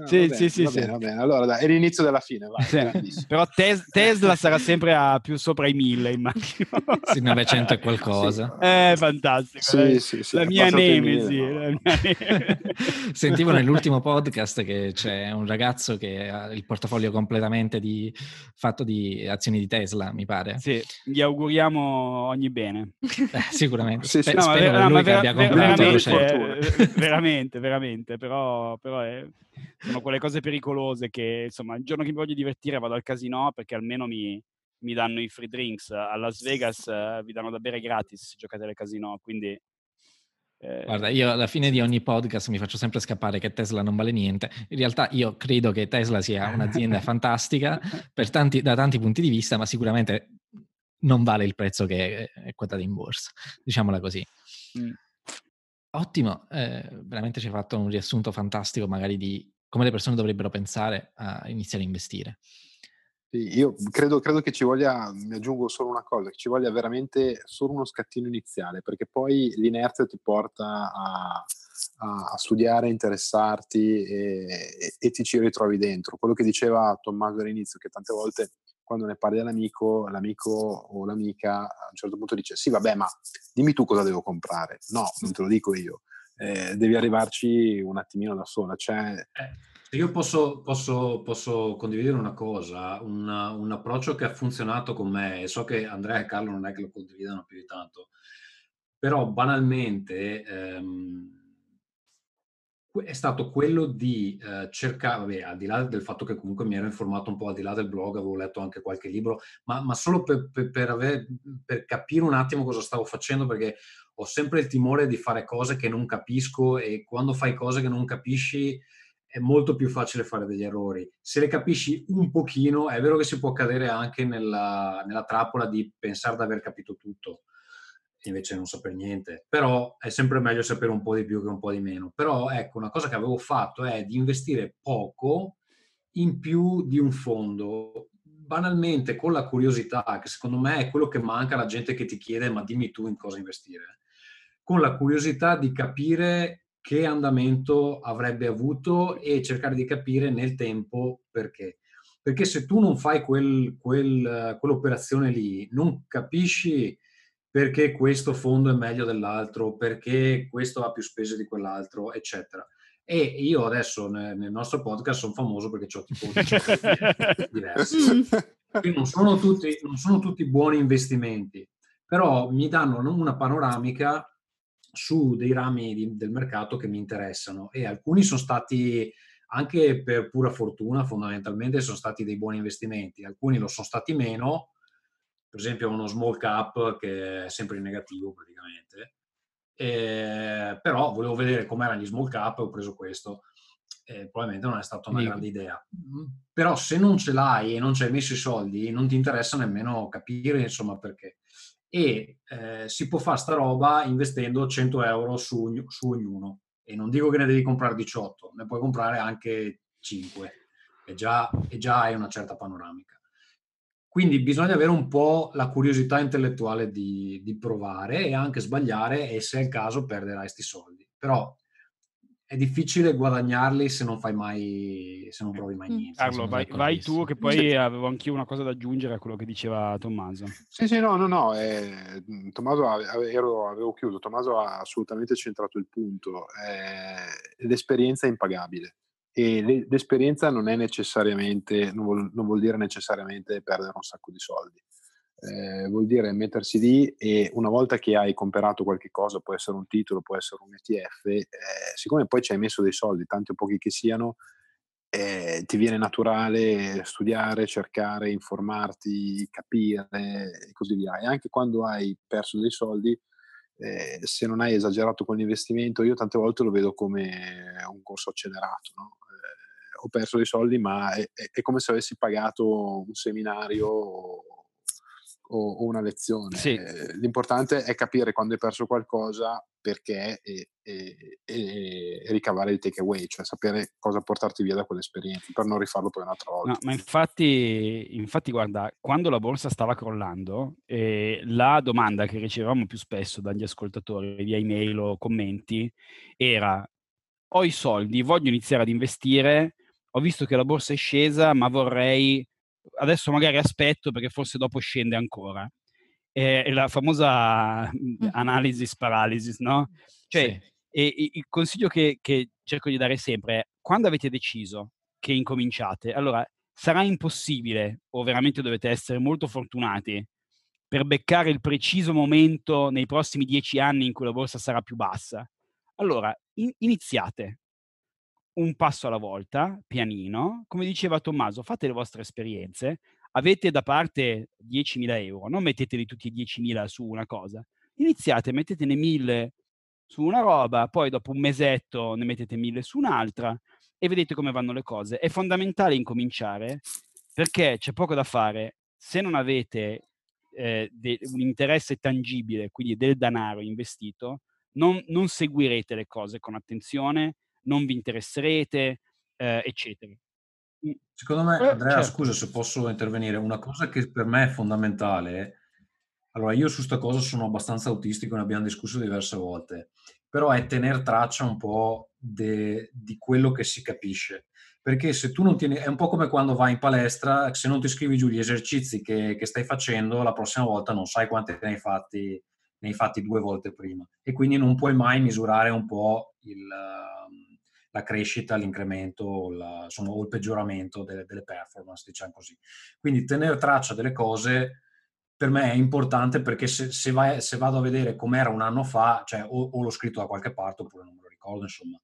Sì. Allora, dai, è l'inizio della fine. Vai, sì. Però Tesla sarà sempre a più sopra i 1000, immagino. Sì, 900 e qualcosa. Sì. Fantastico. Sì, la mia nemesi. Sentivo nell'ultimo podcast che c'è un ragazzo che ha il portafoglio completamente fatto di azioni di Tesla, mi pare. Sì, gli auguriamo ogni bene. Sicuramente. Sì. Veramente, però sono quelle cose pericolose che, insomma, il giorno che mi voglio divertire vado al casino, perché almeno mi danno i free drinks. A Las Vegas vi danno da bere gratis se giocate al casino, quindi... Guarda, io alla fine di ogni podcast mi faccio sempre scappare che Tesla non vale niente. In realtà io credo che Tesla sia un'azienda fantastica da tanti punti di vista, ma sicuramente non vale il prezzo che è quotato in borsa, diciamola così. Ottimo, veramente ci hai fatto un riassunto fantastico, magari di come le persone dovrebbero pensare a iniziare a investire. Io credo che ci voglia, mi aggiungo solo una cosa, che ci voglia veramente solo uno scattino iniziale, perché poi l'inerzia ti porta a studiare, interessarti e ti ci ritrovi dentro. Quello che diceva Tommaso all'inizio, che tante volte quando ne parli all'amico, l'amico o l'amica a un certo punto dice sì vabbè, ma dimmi tu cosa devo comprare. No, non te lo dico io, devi arrivarci un attimino da sola, cioè... Io posso condividere una cosa, un approccio che ha funzionato con me, e so che Andrea e Carlo non è che lo condividano più di tanto, però banalmente è stato quello di cercare, vabbè, al di là del fatto che comunque mi ero informato un po', al di là del blog, avevo letto anche qualche libro, ma solo per capire un attimo cosa stavo facendo, perché ho sempre il timore di fare cose che non capisco, e quando fai cose che non capisci è molto più facile fare degli errori. Se le capisci un pochino, è vero che si può cadere anche nella trappola di pensare di aver capito tutto, invece non saper niente, però è sempre meglio sapere un po' di più che un po' di meno. Però ecco, una cosa che avevo fatto è di investire poco in più di un fondo, banalmente con la curiosità, che secondo me è quello che manca alla gente che ti chiede ma dimmi tu in cosa investire, con la curiosità di capire che andamento avrebbe avuto e cercare di capire nel tempo perché. Perché se tu non fai quell'operazione lì, non capisci perché questo fondo è meglio dell'altro, perché questo ha più spese di quell'altro, eccetera. E io adesso nel nostro podcast sono famoso perché c'ho tipo 10 diversi. Quindi non sono tutti buoni investimenti, però mi danno una panoramica su dei rami del mercato che mi interessano, e alcuni sono stati anche per pura fortuna, fondamentalmente sono stati dei buoni investimenti, alcuni lo sono stati meno, per esempio uno small cap che è sempre in negativo praticamente, però volevo vedere com'erano gli small cap e ho preso questo, probabilmente non è stata una grande idea, però se non ce l'hai e non ci hai messo i soldi non ti interessa nemmeno capire insomma perché. E si può fare sta roba investendo 100 euro su ognuno, e non dico che ne devi comprare 18, ne puoi comprare anche 5 e già hai una certa panoramica. Quindi bisogna avere un po' la curiosità intellettuale di provare e anche sbagliare, e se è il caso perderai sti soldi, però è difficile guadagnarli se non provi mai niente. Carlo, vai tu, che poi avevo anch'io una cosa da aggiungere a quello che diceva Tommaso. Sì, no. Tommaso avevo chiuso. Tommaso ha assolutamente centrato il punto. L'esperienza è impagabile, e l'esperienza non è necessariamente, non vuol dire necessariamente perdere un sacco di soldi. Vuol dire mettersi lì, e una volta che hai comprato qualche cosa, può essere un titolo, può essere un ETF, siccome poi ci hai messo dei soldi, tanti o pochi che siano, ti viene naturale studiare, cercare, informarti, capire e così via. E anche quando hai perso dei soldi, se non hai esagerato con l'investimento, io tante volte lo vedo come un corso accelerato, no? Ho perso dei soldi, ma è come se avessi pagato un seminario o una lezione. Sì. L'importante è capire quando hai perso qualcosa, perché, e ricavare il takeaway, cioè sapere cosa portarti via da quell'esperienza per non rifarlo poi un'altra volta. No, ma infatti guarda, quando la borsa stava crollando, la domanda che ricevevamo più spesso dagli ascoltatori via email o commenti era: ho i soldi, voglio iniziare ad investire, ho visto che la borsa è scesa, ma vorrei... adesso magari aspetto perché forse dopo scende ancora. È la famosa analysis paralysis, no? Cioè, sì. Il consiglio che cerco di dare sempre è: quando avete deciso che incominciate, allora sarà impossibile, o veramente dovete essere molto fortunati per beccare il preciso momento nei prossimi 10 anni in cui la borsa sarà più bassa. Allora, iniziate un passo alla volta, pianino, come diceva Tommaso, fate le vostre esperienze, avete da parte 10.000 euro, non metteteli tutti e 10.000 su una cosa, iniziate, mettetene 1.000 su una roba, poi dopo un mesetto ne mettete 1.000 su un'altra e vedete come vanno le cose. È fondamentale incominciare, perché c'è poco da fare, se non avete un interesse tangibile, quindi del denaro investito, non seguirete le cose con attenzione, non vi interesserete, eccetera. Secondo me, Andrea, certo. Scusa se posso intervenire, una cosa che per me è fondamentale, allora io su sta cosa sono abbastanza autistico, ne abbiamo discusso diverse volte, però è tener traccia un po' di quello che si capisce, perché se tu non tieni, è un po' come quando vai in palestra, se non ti scrivi giù gli esercizi che stai facendo, la prossima volta non sai quanti ne hai fatti 2 volte prima, e quindi non puoi mai misurare un po' il la crescita, l'incremento o il peggioramento delle performance, diciamo così. Quindi tenere traccia delle cose per me è importante, perché se vado a vedere com'era un anno fa, cioè o l'ho scritto da qualche parte oppure non me lo ricordo, insomma.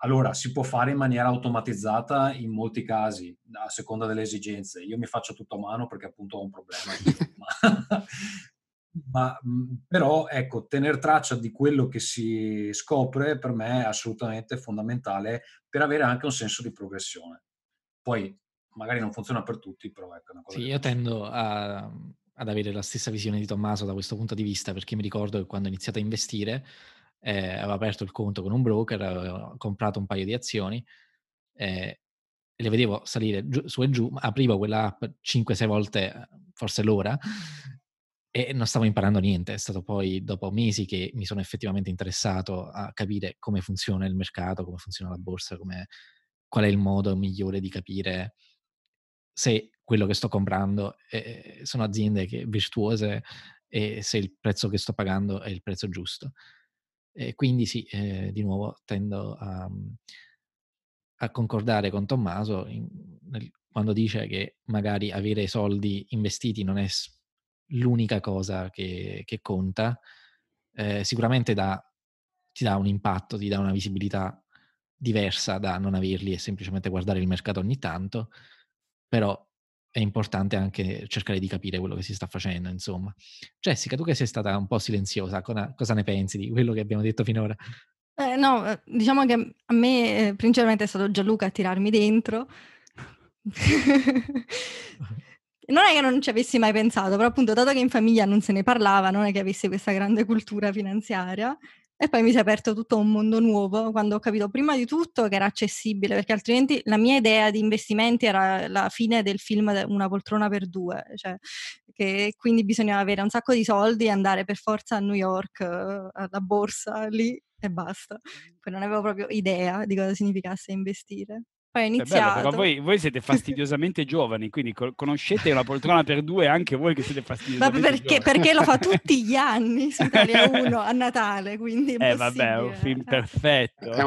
Allora, si può fare in maniera automatizzata in molti casi, a seconda delle esigenze. Io mi faccio tutto a mano perché appunto ho un problema. Però, ecco, tenere traccia di quello che si scopre per me è assolutamente fondamentale per avere anche un senso di progressione. Poi, magari non funziona per tutti, però ecco, è una cosa. Sì, io tendo ad avere la stessa visione di Tommaso da questo punto di vista, perché mi ricordo che quando ho iniziato a investire, avevo aperto il conto con un broker, avevo comprato un paio di azioni e le vedevo salire su e giù, aprivo quella app 5-6 volte forse l'ora e non stavo imparando niente. È stato poi dopo mesi che mi sono effettivamente interessato a capire come funziona il mercato, come funziona la borsa, qual è il modo migliore di capire se quello che sto comprando sono aziende virtuose e se il prezzo che sto pagando è il prezzo giusto. E quindi sì, di nuovo tendo a concordare con Tommaso quando dice che magari avere i soldi investiti non è l'unica cosa che conta. Sicuramente ti dà un impatto, ti dà una visibilità diversa da non averli e semplicemente guardare il mercato ogni tanto, però è importante anche cercare di capire quello che si sta facendo, insomma. Jessica, tu che sei stata un po' silenziosa, cosa ne pensi di quello che abbiamo detto finora? No, diciamo che a me principalmente è stato Gianluca a tirarmi dentro. Non è che non ci avessi mai pensato, però appunto dato che in famiglia non se ne parlava, non è che avessi questa grande cultura finanziaria. E poi mi si è aperto tutto un mondo nuovo quando ho capito prima di tutto che era accessibile, perché altrimenti la mia idea di investimenti era la fine del film Una poltrona per due, cioè che quindi bisognava avere un sacco di soldi e andare per forza a New York, alla borsa, lì e basta. Poi non avevo proprio idea di cosa significasse investire. Poi ho iniziato. Bello, però voi siete fastidiosamente giovani, quindi conoscete La poltrona per due anche voi che siete fastidiosamente giovani. Perché lo fa tutti gli anni su Italia 1 a Natale, quindi è vabbè, è un film perfetto. È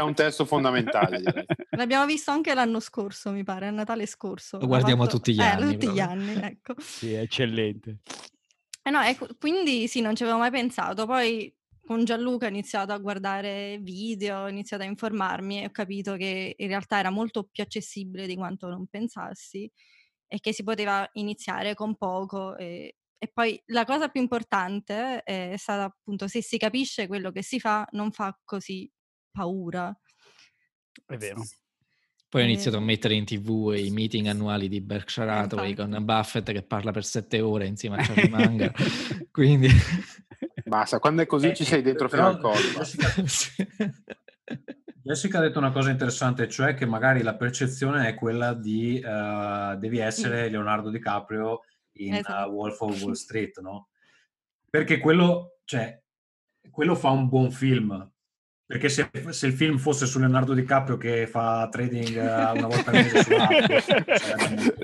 un testo fondamentale. L'abbiamo visto anche l'anno scorso, mi pare, a Natale scorso. Lo guardiamo tutti gli anni. Tutti gli anni, ecco. Sì, è eccellente. No, ecco, quindi sì, non ci avevo mai pensato, poi con Gianluca ho iniziato a guardare video, ho iniziato a informarmi e ho capito che in realtà era molto più accessibile di quanto non pensassi e che si poteva iniziare con poco. E poi la cosa più importante è stata appunto se si capisce quello che si fa, non fa così paura. È vero. Poi ho iniziato a mettere in TV i meeting annuali di Berkshire Hathaway con Buffett che parla per 7 ore insieme a Charlie Munger. Quindi basta, quando è così ci sei dentro fino al collo. Jessica ha detto una cosa interessante, cioè che magari la percezione è quella di devi essere Leonardo DiCaprio in Wolf of Wall Street, no? Perché quello fa un buon film. Perché se il film fosse su Leonardo DiCaprio che fa trading una volta al mese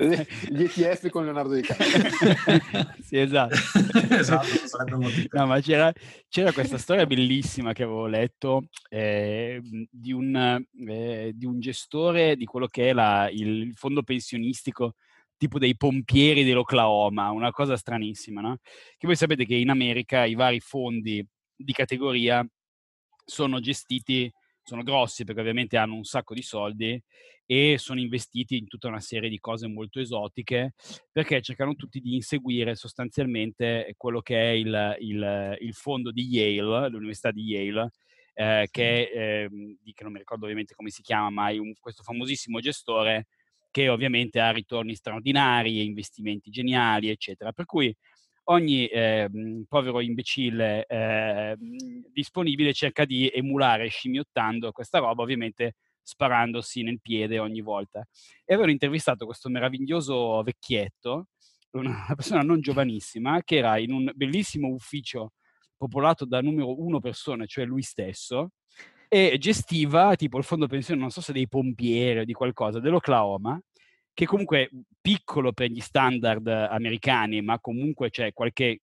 gli ETF con Leonardo DiCaprio. Sì, esatto, sarebbe molto. No, ma c'era questa storia bellissima che avevo letto di un gestore di quello che è il fondo pensionistico tipo dei pompieri dell'Oklahoma, una cosa stranissima, no? Che voi sapete che in America i vari fondi di categoria sono gestiti, sono grossi perché ovviamente hanno un sacco di soldi e sono investiti in tutta una serie di cose molto esotiche perché cercano tutti di inseguire sostanzialmente quello che è il fondo di Yale, l'università di Yale, che non mi ricordo ovviamente come si chiama, ma è questo famosissimo gestore che ovviamente ha ritorni straordinari, investimenti geniali, eccetera. Per cui ogni povero imbecille disponibile cerca di emulare scimmiottando questa roba, ovviamente sparandosi nel piede ogni volta. E avevano intervistato questo meraviglioso vecchietto, una persona non giovanissima, che era in un bellissimo ufficio popolato da numero 1 persona, cioè lui stesso, e gestiva tipo il fondo pensione, non so se dei pompieri o di qualcosa, dell'Oklahoma, che comunque piccolo per gli standard americani, ma comunque c'è qualche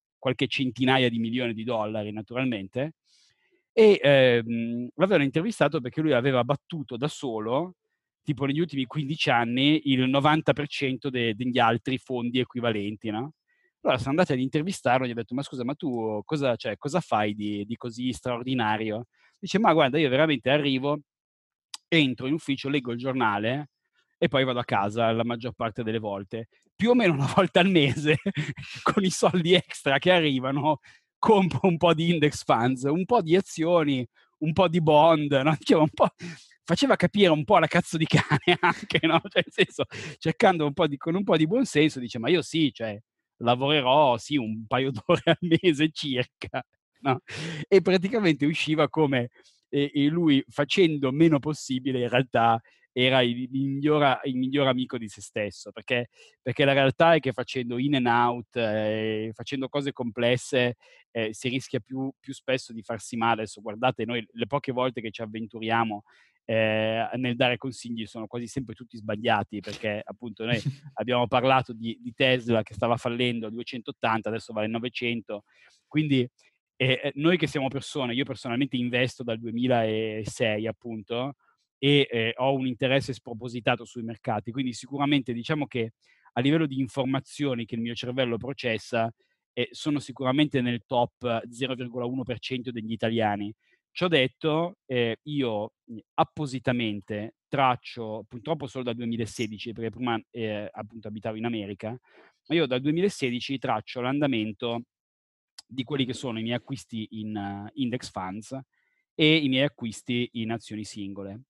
centinaia di milioni di dollari naturalmente, e l'avevano intervistato perché lui aveva battuto da solo, tipo negli ultimi 15 anni, il 90% degli altri fondi equivalenti, no? Allora sono andati ad intervistarlo e gli ho detto: ma scusa, ma tu cosa fai di così straordinario? Dice: ma guarda, io veramente arrivo, entro in ufficio, leggo il giornale e poi vado a casa la maggior parte delle volte, più o meno una volta al mese, con i soldi extra che arrivano, compro un po' di index funds, un po' di azioni, un po' di bond, no? Diceva un po'... Faceva capire un po' la cazzo di cane anche, no? Cioè, nel senso, cercando con un po' di buon senso, dice: ma io sì, cioè, lavorerò, sì, un paio d'ore al mese circa, no? E praticamente usciva come lui, facendo meno possibile, in realtà era il miglior amico di se stesso, perché la realtà è che facendo in and out, facendo cose complesse, si rischia più spesso di farsi male. Adesso guardate, noi le poche volte che ci avventuriamo nel dare consigli sono quasi sempre tutti sbagliati, perché appunto noi abbiamo parlato di Tesla che stava fallendo a 280, adesso vale 900, quindi noi che siamo persone, io personalmente investo dal 2006 appunto e ho un interesse spropositato sui mercati, quindi sicuramente diciamo che a livello di informazioni che il mio cervello processa sono sicuramente nel top 0,1% degli italiani. Ciò detto, io appositamente traccio, purtroppo solo dal 2016, perché prima appunto abitavo in America, ma io dal 2016 traccio l'andamento di quelli che sono i miei acquisti in index funds e i miei acquisti in azioni singole.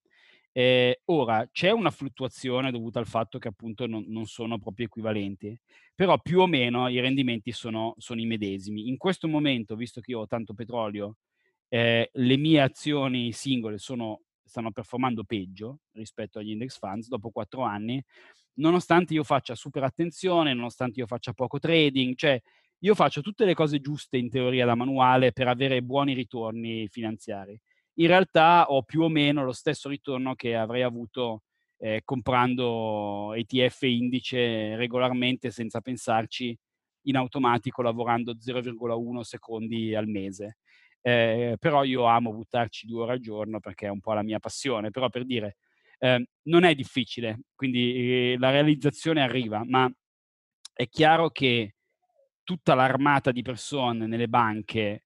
Ora, c'è una fluttuazione dovuta al fatto che appunto non sono proprio equivalenti, però più o meno i rendimenti sono i medesimi. In questo momento, visto che io ho tanto petrolio, le mie azioni singole stanno performando peggio rispetto agli index funds dopo 4 anni, nonostante io faccia super attenzione, nonostante io faccia poco trading, cioè io faccio tutte le cose giuste in teoria da manuale per avere buoni ritorni finanziari. In realtà ho più o meno lo stesso ritorno che avrei avuto comprando ETF indice regolarmente senza pensarci, in automatico, lavorando 0,1 secondi al mese. Però io amo buttarci 2 ore al giorno perché è un po' la mia passione, però per dire, non è difficile, quindi la realizzazione arriva, ma è chiaro che tutta l'armata di persone nelle banche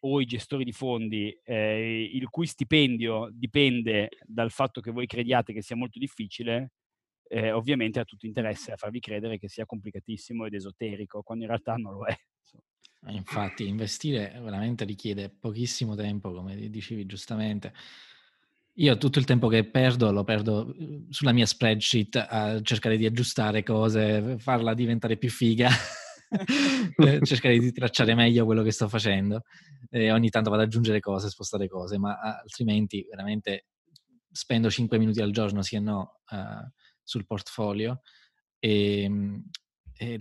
o i gestori di fondi, il cui stipendio dipende dal fatto che voi crediate che sia molto difficile, ovviamente ha tutto interesse a farvi credere che sia complicatissimo ed esoterico, quando in realtà non lo è. Infatti investire veramente richiede pochissimo tempo, come dicevi giustamente. Io tutto il tempo che perdo lo perdo sulla mia spreadsheet a cercare di aggiustare cose, farla diventare più figa, cercare di tracciare meglio quello che sto facendo, e ogni tanto vado ad aggiungere cose, spostare cose, ma altrimenti veramente spendo 5 minuti al giorno sì e no sul portfolio e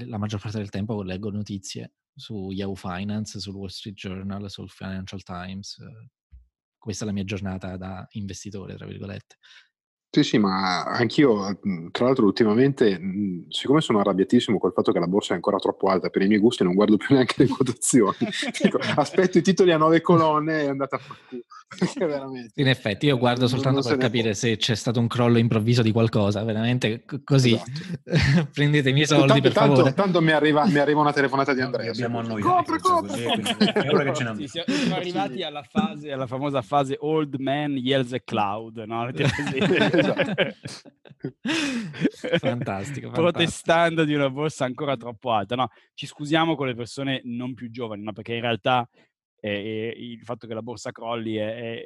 la maggior parte del tempo leggo notizie su Yahoo Finance, sul Wall Street Journal, sul Financial Times. Questa è la mia giornata da investitore, tra virgolette. Sì, sì, ma anch'io, tra l'altro ultimamente, siccome sono arrabbiatissimo col fatto che la borsa è ancora troppo alta per i miei gusti, non guardo più neanche le quotazioni. Dico, aspetto i titoli a 9 colonne e è andata a fare perché veramente... In effetti io guardo soltanto per capire se c'è stato un crollo improvviso di qualcosa, veramente così. Esatto. Prendete i miei soldi, per favore. Tanto mi arriva una telefonata di Andrea. Compra! Siamo arrivati alla fase, alla famosa fase old man yells at cloud, no? Fantastico. Protestando di una borsa ancora troppo alta. No, ci scusiamo con le persone non più giovani, no? Perché in realtà il fatto che la borsa crolli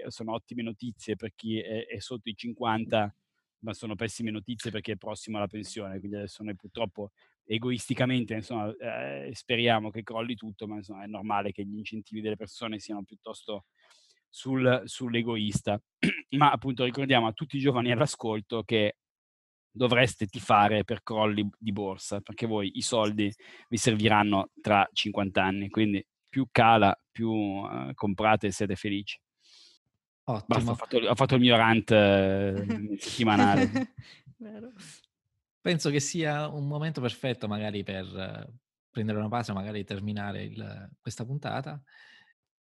sono ottime notizie per chi è sotto i 50, ma sono pessime notizie perché è prossimo alla pensione. Quindi adesso noi purtroppo egoisticamente insomma, speriamo che crolli tutto, ma insomma, è normale che gli incentivi delle persone siano piuttosto sull'egoista, ma appunto ricordiamo a tutti i giovani all'ascolto che dovreste tifare per crolli di borsa, perché voi i soldi vi serviranno tra 50 anni, quindi più cala, più comprate e siete felici. Ottimo. Basta, ho fatto il mio rant settimanale. Vero. Penso che sia un momento perfetto magari per prendere una pausa, magari terminare questa puntata.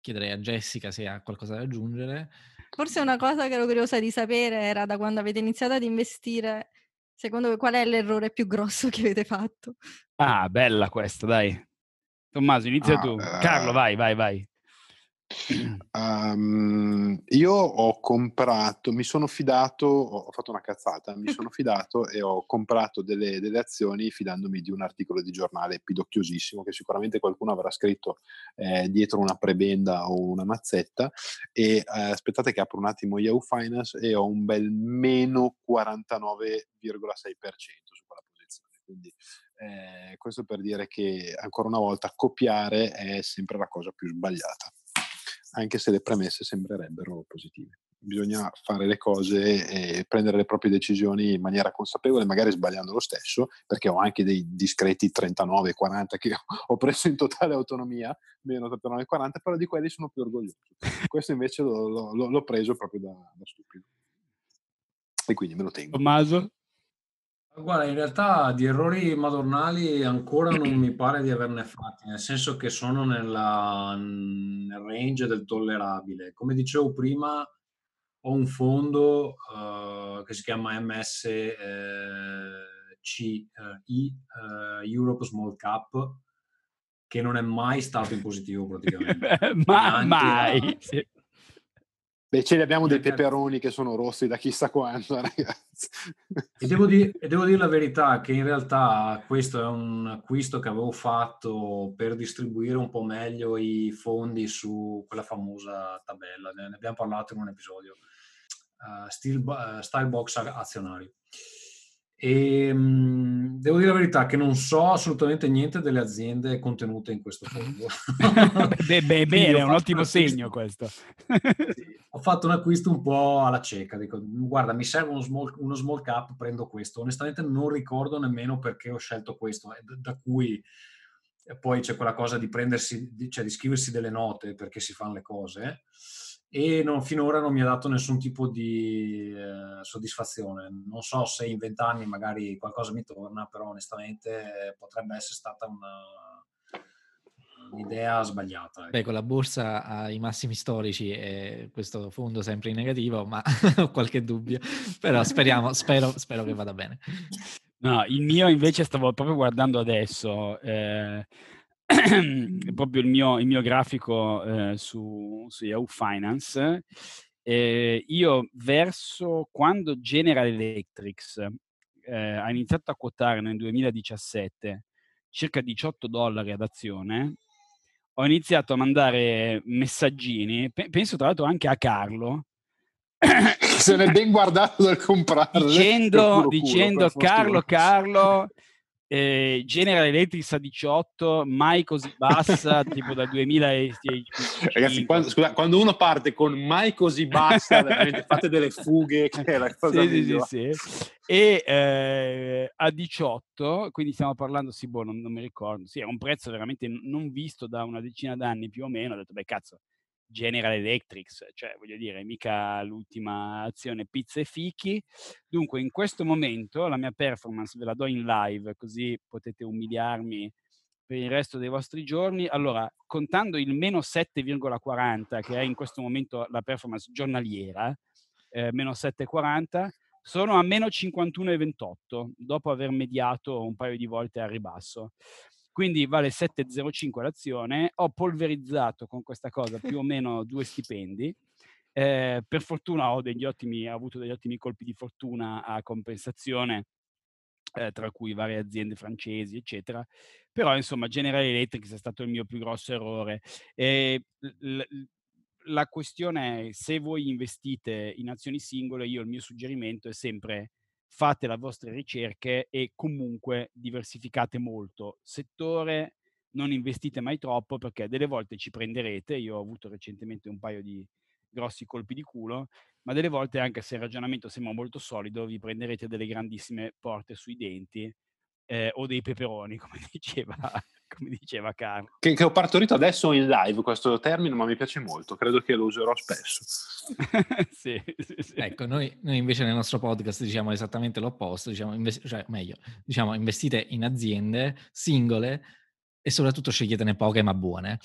chiederei a Jessica se ha qualcosa da aggiungere. Forse una cosa che ero curiosa di sapere era, da quando avete iniziato ad investire, secondo voi qual è l'errore più grosso che avete fatto? Ah, bella questa, dai. Tommaso, inizia tu. Carlo, vai. Io ho comprato, mi sono fidato, ho fatto una cazzata, mi sono fidato e ho comprato delle azioni fidandomi di un articolo di giornale pidocchiosissimo che sicuramente qualcuno avrà scritto dietro una prebenda o una mazzetta, e aspettate che apro un attimo Yahoo Finance e ho un bel meno 49,6% su quella posizione, quindi questo per dire che ancora una volta copiare è sempre la cosa più sbagliata, anche se le premesse sembrerebbero positive. Bisogna fare le cose e prendere le proprie decisioni in maniera consapevole, magari sbagliando lo stesso, perché ho anche dei discreti 39-40 che ho preso in totale autonomia, meno 39-40, però di quelli sono più orgoglioso. Questo invece l'ho preso proprio da stupido. E quindi me lo tengo. Tommaso? Guarda, in realtà di errori madornali ancora non mi pare di averne fatti, nel senso che sono nel range del tollerabile. Come dicevo prima, ho un fondo che si chiama MSCI Europe Small Cap, che non è mai stato in positivo praticamente. Ma mai! Sì. Beh, ce li abbiamo dei peperoni che sono rossi da chissà quando, ragazzi. E devo dire la verità che in realtà questo è un acquisto che avevo fatto per distribuire un po' meglio i fondi su quella famosa tabella. Ne abbiamo parlato in un episodio. Style box azionario. E devo dire la verità che non so assolutamente niente delle aziende contenute in questo fondo. Bene, è un ottimo segno questo. Sì, ho fatto un acquisto un po' alla cieca, dico guarda mi serve uno small cap, prendo questo. Onestamente non ricordo nemmeno perché ho scelto questo, da cui poi c'è quella cosa di prendersi, cioè di scriversi delle note perché si fanno le cose. E finora non mi ha dato nessun tipo di soddisfazione. Non so se in 20 anni magari qualcosa mi torna, però onestamente potrebbe essere stata un'idea sbagliata. Beh, con la borsa ai massimi storici e questo fondo sempre in negativo, ma ho qualche dubbio, però spero che vada bene. No, il mio invece stavo proprio guardando adesso, proprio il mio grafico su Yahoo Finance. Io verso quando General Electric ha iniziato a quotare nel 2017 circa $18 ad azione, ho iniziato a mandare messaggini, penso tra l'altro anche a Carlo, se ne è ben guardato dal comprarle, dicendo Carlo General Electric a 18, mai così bassa, tipo da 2000. Ragazzi, quando uno parte con mai così bassa, fate delle fughe, che è la cosa migliore. Sì. E a 18, quindi stiamo parlando, sì, boh, non mi ricordo, sì, è un prezzo veramente non visto da una decina d'anni più o meno. Ho detto, beh, cazzo, General Electric, cioè voglio dire, mica l'ultima azione pizza e fichi. Dunque in questo momento la mia performance ve la do in live, così potete umiliarmi per il resto dei vostri giorni. Allora, contando il meno 7,40 che è in questo momento la performance giornaliera, meno 7,40, sono a meno 51,28 dopo aver mediato un paio di volte al ribasso. Quindi vale 7,05 l'azione, ho polverizzato con questa cosa più o meno 2 stipendi. Per fortuna ho avuto degli ottimi colpi di fortuna a compensazione, tra cui varie aziende francesi, eccetera. Però, insomma, General Electric è stato il mio più grosso errore. La questione è, se voi investite in azioni singole, il mio suggerimento è sempre: fate le vostre ricerche e comunque diversificate molto. Settore, non investite mai troppo, perché delle volte ci prenderete. Io ho avuto recentemente un paio di grossi colpi di culo, ma delle volte, anche se il ragionamento sembra molto solido, vi prenderete delle grandissime porte sui denti, o dei peperoni, come diceva Carlo. Che ho partorito adesso in live questo termine, ma mi piace molto, credo che lo userò spesso. Sì. Ecco, noi invece nel nostro podcast diciamo esattamente l'opposto, diciamo investite in aziende singole e soprattutto sceglietene poche ma buone.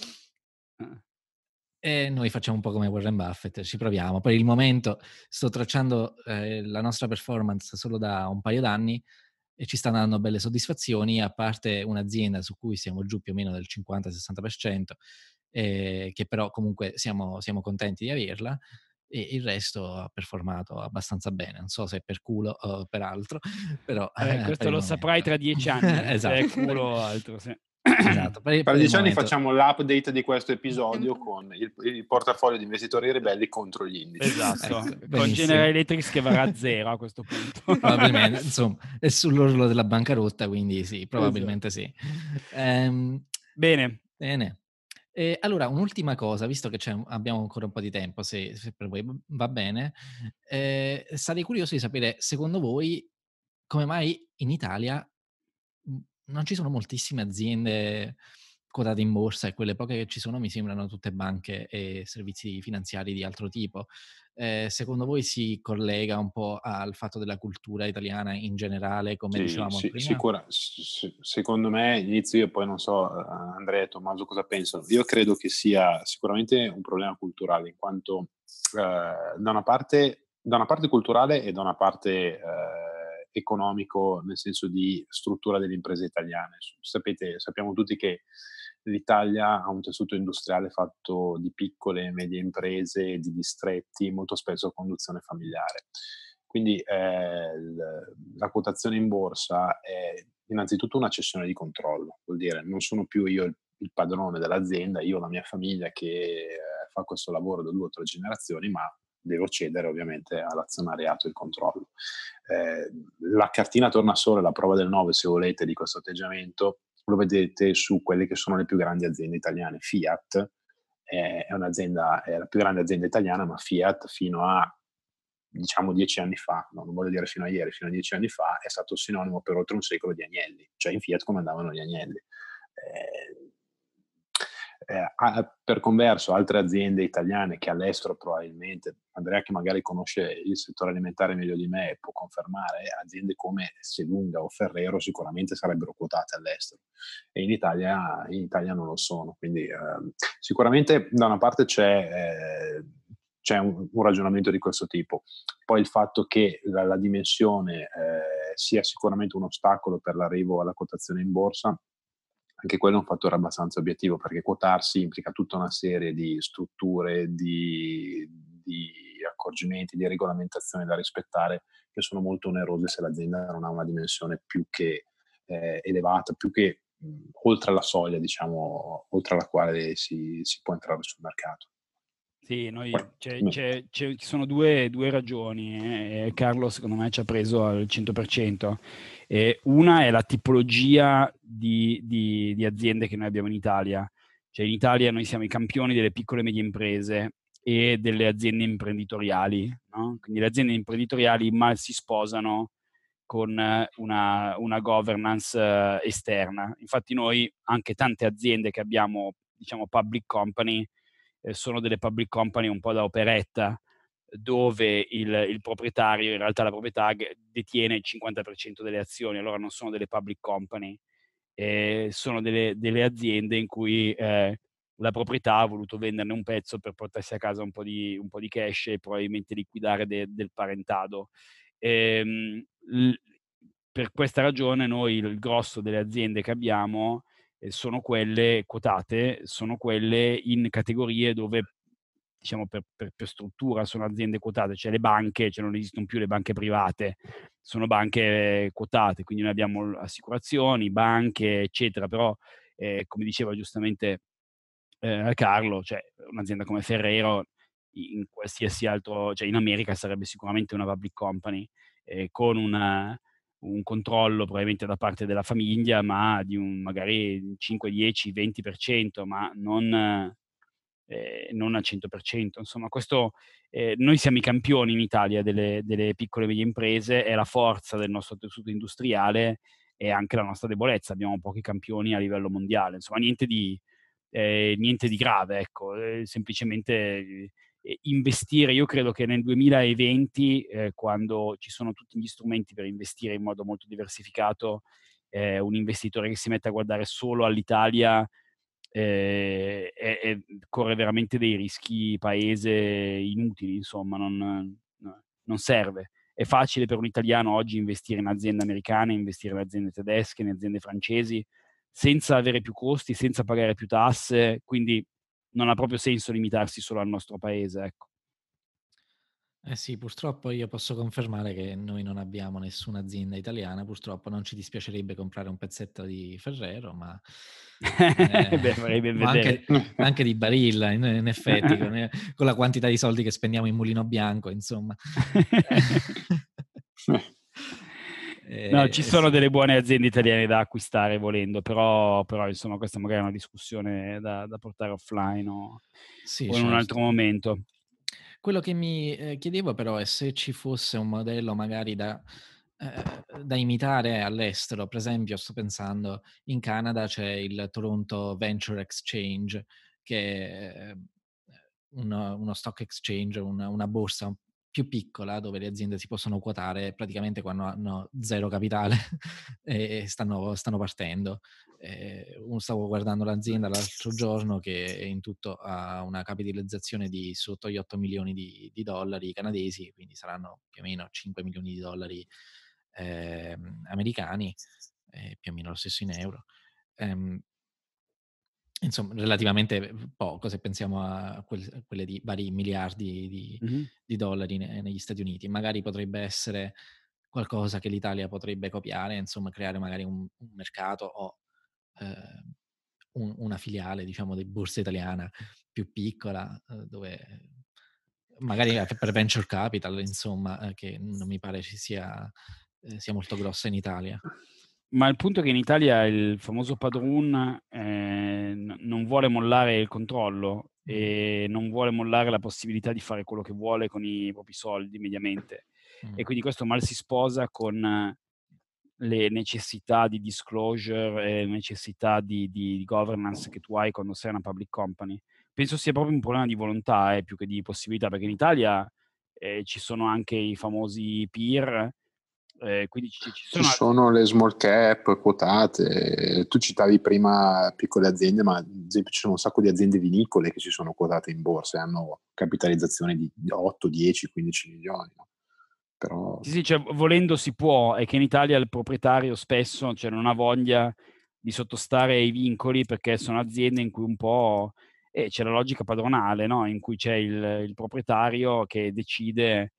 e noi facciamo un po' come Warren Buffett, ci proviamo. Per il momento sto tracciando la nostra performance solo da un paio d'anni e ci stanno dando belle soddisfazioni, a parte un'azienda su cui siamo giù più o meno del 50-60%, che però comunque siamo contenti di averla, e il resto ha performato abbastanza bene. Non so se per culo o per altro, però... questo per lo saprai tra 10 anni, esatto. Culo o altro, sì. Esatto, per 10 anni facciamo l'update di questo episodio con il portafoglio di investitori ribelli contro gli indici. Esatto, con General Electric che varrà zero a questo punto. Probabilmente, insomma, è sull'orlo della bancarotta, quindi sì, probabilmente esatto. Sì. Bene. Allora, un'ultima cosa, visto che abbiamo ancora un po' di tempo, se per voi va bene, sarei curioso di sapere, secondo voi, come mai in Italia non ci sono moltissime aziende quotate in borsa, e quelle poche che ci sono mi sembrano tutte banche e servizi finanziari di altro tipo. Secondo voi si collega un po' al fatto della cultura italiana in generale, come dicevamo prima? Secondo me, inizio io, poi non so Andrea e Tommaso cosa pensano. Io credo che sia sicuramente un problema culturale, in quanto da una parte culturale e da una parte economico, nel senso di struttura delle imprese italiane. Sappiamo tutti che l'Italia ha un tessuto industriale fatto di piccole e medie imprese, di distretti, molto spesso a conduzione familiare. Quindi la quotazione in borsa è innanzitutto una cessione di controllo, vuol dire non sono più io il padrone dell'azienda, io ho la mia famiglia che fa questo lavoro da 2 o 3 generazioni, ma devo cedere ovviamente all'azionariato il controllo. La cartina tornasole, la prova del 9 se volete, di questo atteggiamento, lo vedete su quelle che sono le più grandi aziende italiane. Fiat è la più grande azienda italiana, ma Fiat fino a, diciamo, 10 anni fa, no, non voglio dire fino a ieri, fino a 10 anni fa è stato sinonimo per oltre un secolo di Agnelli, cioè in Fiat comandavano gli Agnelli. Per converso, altre aziende italiane che all'estero probabilmente, Andrea che magari conosce il settore alimentare meglio di me può confermare, aziende come Selunga o Ferrero sicuramente sarebbero quotate all'estero, e in Italia non lo sono. Quindi sicuramente da una parte c'è un ragionamento di questo tipo, poi il fatto che la dimensione sia sicuramente un ostacolo per l'arrivo alla quotazione in borsa. Anche quello è un fattore abbastanza obiettivo, perché quotarsi implica tutta una serie di strutture, di accorgimenti, di regolamentazioni da rispettare, che sono molto onerose se l'azienda non ha una dimensione più che elevata, più che oltre la soglia, diciamo, oltre la quale si può entrare sul mercato. Sì, ci sono due ragioni. Carlo, secondo me, ci ha preso al 100%. Una è la tipologia di aziende che noi abbiamo in Italia. Cioè, in Italia noi siamo i campioni delle piccole e medie imprese e delle aziende imprenditoriali, no? Quindi le aziende imprenditoriali mal si sposano con una governance esterna. Infatti noi, anche tante aziende che abbiamo, diciamo, public company, sono delle public company un po' da operetta, dove il proprietario, in realtà la proprietà detiene il 50% delle azioni, allora non sono delle public company, sono delle aziende in cui la proprietà ha voluto venderne un pezzo per portarsi a casa un po' di cash e probabilmente liquidare del parentado. Per questa ragione noi il grosso delle aziende che abbiamo sono quelle quotate, sono quelle in categorie dove, diciamo, per struttura sono aziende quotate, cioè le banche, cioè non esistono più le banche private, sono banche quotate, quindi noi abbiamo assicurazioni, banche, eccetera, però come diceva giustamente Carlo, cioè un'azienda come Ferrero in qualsiasi altro, cioè in America sarebbe sicuramente una public company con un controllo probabilmente da parte della famiglia, ma di un magari 5, 10, 20%, ma non al 100%. Insomma, questo noi siamo i campioni in Italia delle piccole e medie imprese, è la forza del nostro tessuto industriale e anche la nostra debolezza. Abbiamo pochi campioni a livello mondiale, insomma, niente di grave, ecco, semplicemente investire. Io credo che nel 2020, quando ci sono tutti gli strumenti per investire in modo molto diversificato, un investitore che si mette a guardare solo all'Italia corre veramente dei rischi paese inutili, insomma, non serve. È facile per un italiano oggi investire in aziende americane, investire in aziende tedesche, in aziende francesi, senza avere più costi, senza pagare più tasse, quindi non ha proprio senso limitarsi solo al nostro paese, ecco. Eh sì, purtroppo io posso confermare che noi non abbiamo nessuna azienda italiana, purtroppo non ci dispiacerebbe comprare un pezzetto di Ferrero, ma, beh, ma anche di Barilla, in effetti, con la quantità di soldi che spendiamo in Mulino Bianco, insomma. No, ci sono delle buone aziende italiane da acquistare volendo, però insomma questa magari è una discussione da portare offline o in un altro momento. Quello che mi chiedevo però è se ci fosse un modello magari da imitare all'estero. Per esempio sto pensando, in Canada c'è il Toronto Venture Exchange, che è uno stock exchange, una borsa più piccola dove le aziende si possono quotare praticamente quando hanno zero capitale e stanno partendo. Stavo guardando l'azienda l'altro giorno che in tutto ha una capitalizzazione di sotto gli 8 milioni di dollari canadesi, quindi saranno più o meno 5 milioni di dollari americani, più o meno lo stesso in euro. Insomma, relativamente poco se pensiamo a quelle di vari miliardi di dollari negli Stati Uniti. Magari potrebbe essere qualcosa che l'Italia potrebbe copiare, insomma creare magari un mercato o una filiale, diciamo, di borsa italiana più piccola, dove magari per venture capital, insomma, che non mi pare sia molto grossa in Italia. Ma il punto è che in Italia il famoso padrone non vuole mollare il controllo e non vuole mollare la possibilità di fare quello che vuole con i propri soldi mediamente, e quindi questo mal si sposa con le necessità di disclosure e necessità di governance che tu hai quando sei una public company. Penso sia proprio un problema di volontà più che di possibilità, perché in Italia ci sono anche i famosi peer, quindi ci sono le small cap quotate. Tu citavi prima piccole aziende, ma ad esempio ci sono un sacco di aziende vinicole che ci sono quotate in borsa e hanno capitalizzazione di 8, 10, 15 milioni, no? Però... Sì, cioè, volendo si può, è che in Italia il proprietario spesso non ha voglia di sottostare ai vincoli, perché sono aziende in cui un po' c'è la logica padronale, no? In cui c'è il proprietario che decide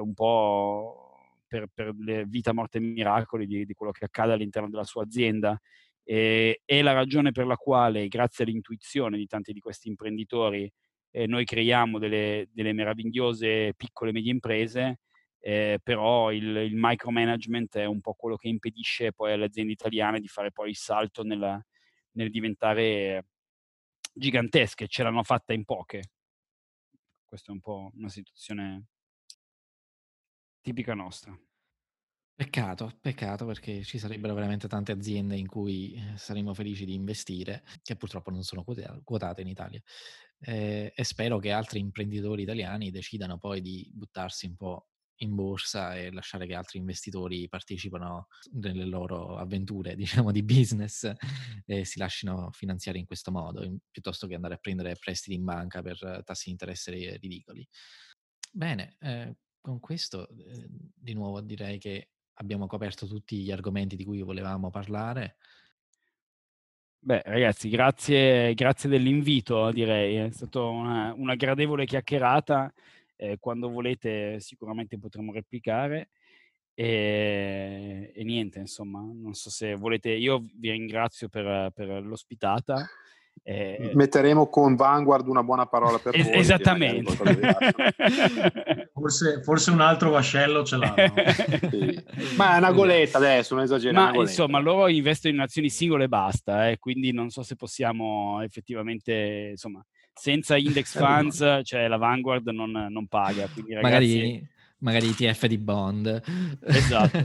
un po' per le vita, morte e miracoli di quello che accade all'interno della sua azienda, e la ragione per la quale, grazie all'intuizione di tanti di questi imprenditori, noi creiamo delle meravigliose piccole e medie imprese. Però il micromanagement è un po' quello che impedisce poi alle aziende italiane di fare poi il salto nel diventare gigantesche. Ce l'hanno fatta in poche. Questa è un po' una situazione tipica nostra. Peccato, perché ci sarebbero veramente tante aziende in cui saremmo felici di investire, che purtroppo non sono quotate in Italia. E spero che altri imprenditori italiani decidano poi di buttarsi un po' in borsa e lasciare che altri investitori partecipano nelle loro avventure, diciamo, di business, e si lasciano finanziare in questo modo, piuttosto che andare a prendere prestiti in banca per tassi di interesse ridicoli. Bene, con questo di nuovo direi che abbiamo coperto tutti gli argomenti di cui volevamo parlare. Beh, ragazzi, grazie dell'invito, direi. È stata una gradevole chiacchierata. Quando volete sicuramente potremo replicare e niente, insomma, non so se volete, io vi ringrazio per l'ospitata. Metteremo con Vanguard una buona parola per voi. Esattamente. Forse un altro vascello ce l'hanno. Sì. Ma è una goletta adesso, non esagerare. Ma insomma, loro investono in azioni singole e basta, quindi non so se possiamo effettivamente, insomma, senza index funds, cioè la Vanguard non paga, quindi ragazzi... magari ETF di bond. Esatto.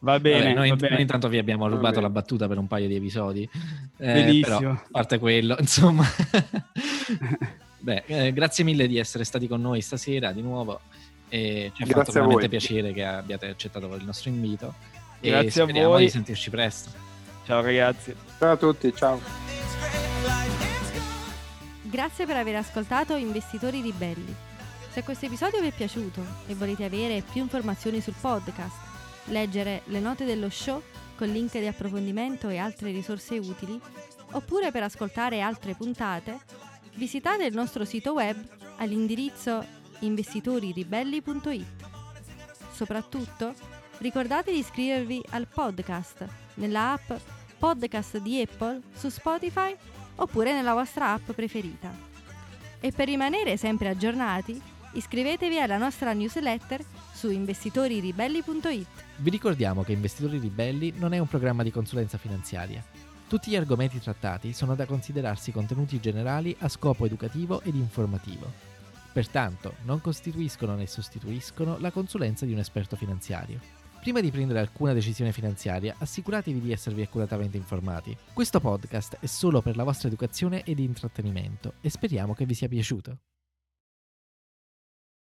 Va bene. Noi intanto vi abbiamo rubato la battuta per un paio di episodi. Benissimo. Però, a parte quello, insomma. Beh, grazie mille di essere stati con noi stasera di nuovo. Ci ha fatto veramente piacere che abbiate accettato il nostro invito. Grazie a voi. Speriamo di sentirci presto. Ciao ragazzi. Ciao a tutti, ciao. Grazie per aver ascoltato Investitori Ribelli. Se questo episodio vi è piaciuto e volete avere più informazioni sul podcast, leggere le note dello show con link di approfondimento e altre risorse utili, oppure per ascoltare altre puntate, visitate il nostro sito web all'indirizzo investitoriribelli.it. Soprattutto, ricordate di iscrivervi al podcast nella app Podcast di Apple su Spotify oppure nella vostra app preferita. E per rimanere sempre aggiornati, iscrivetevi alla nostra newsletter su investitoriribelli.it. Vi ricordiamo che Investitori Ribelli non è un programma di consulenza finanziaria. Tutti gli argomenti trattati sono da considerarsi contenuti generali a scopo educativo ed informativo. Pertanto, non costituiscono né sostituiscono la consulenza di un esperto finanziario. Prima di prendere alcuna decisione finanziaria, assicuratevi di esservi accuratamente informati. Questo podcast è solo per la vostra educazione ed intrattenimento e speriamo che vi sia piaciuto.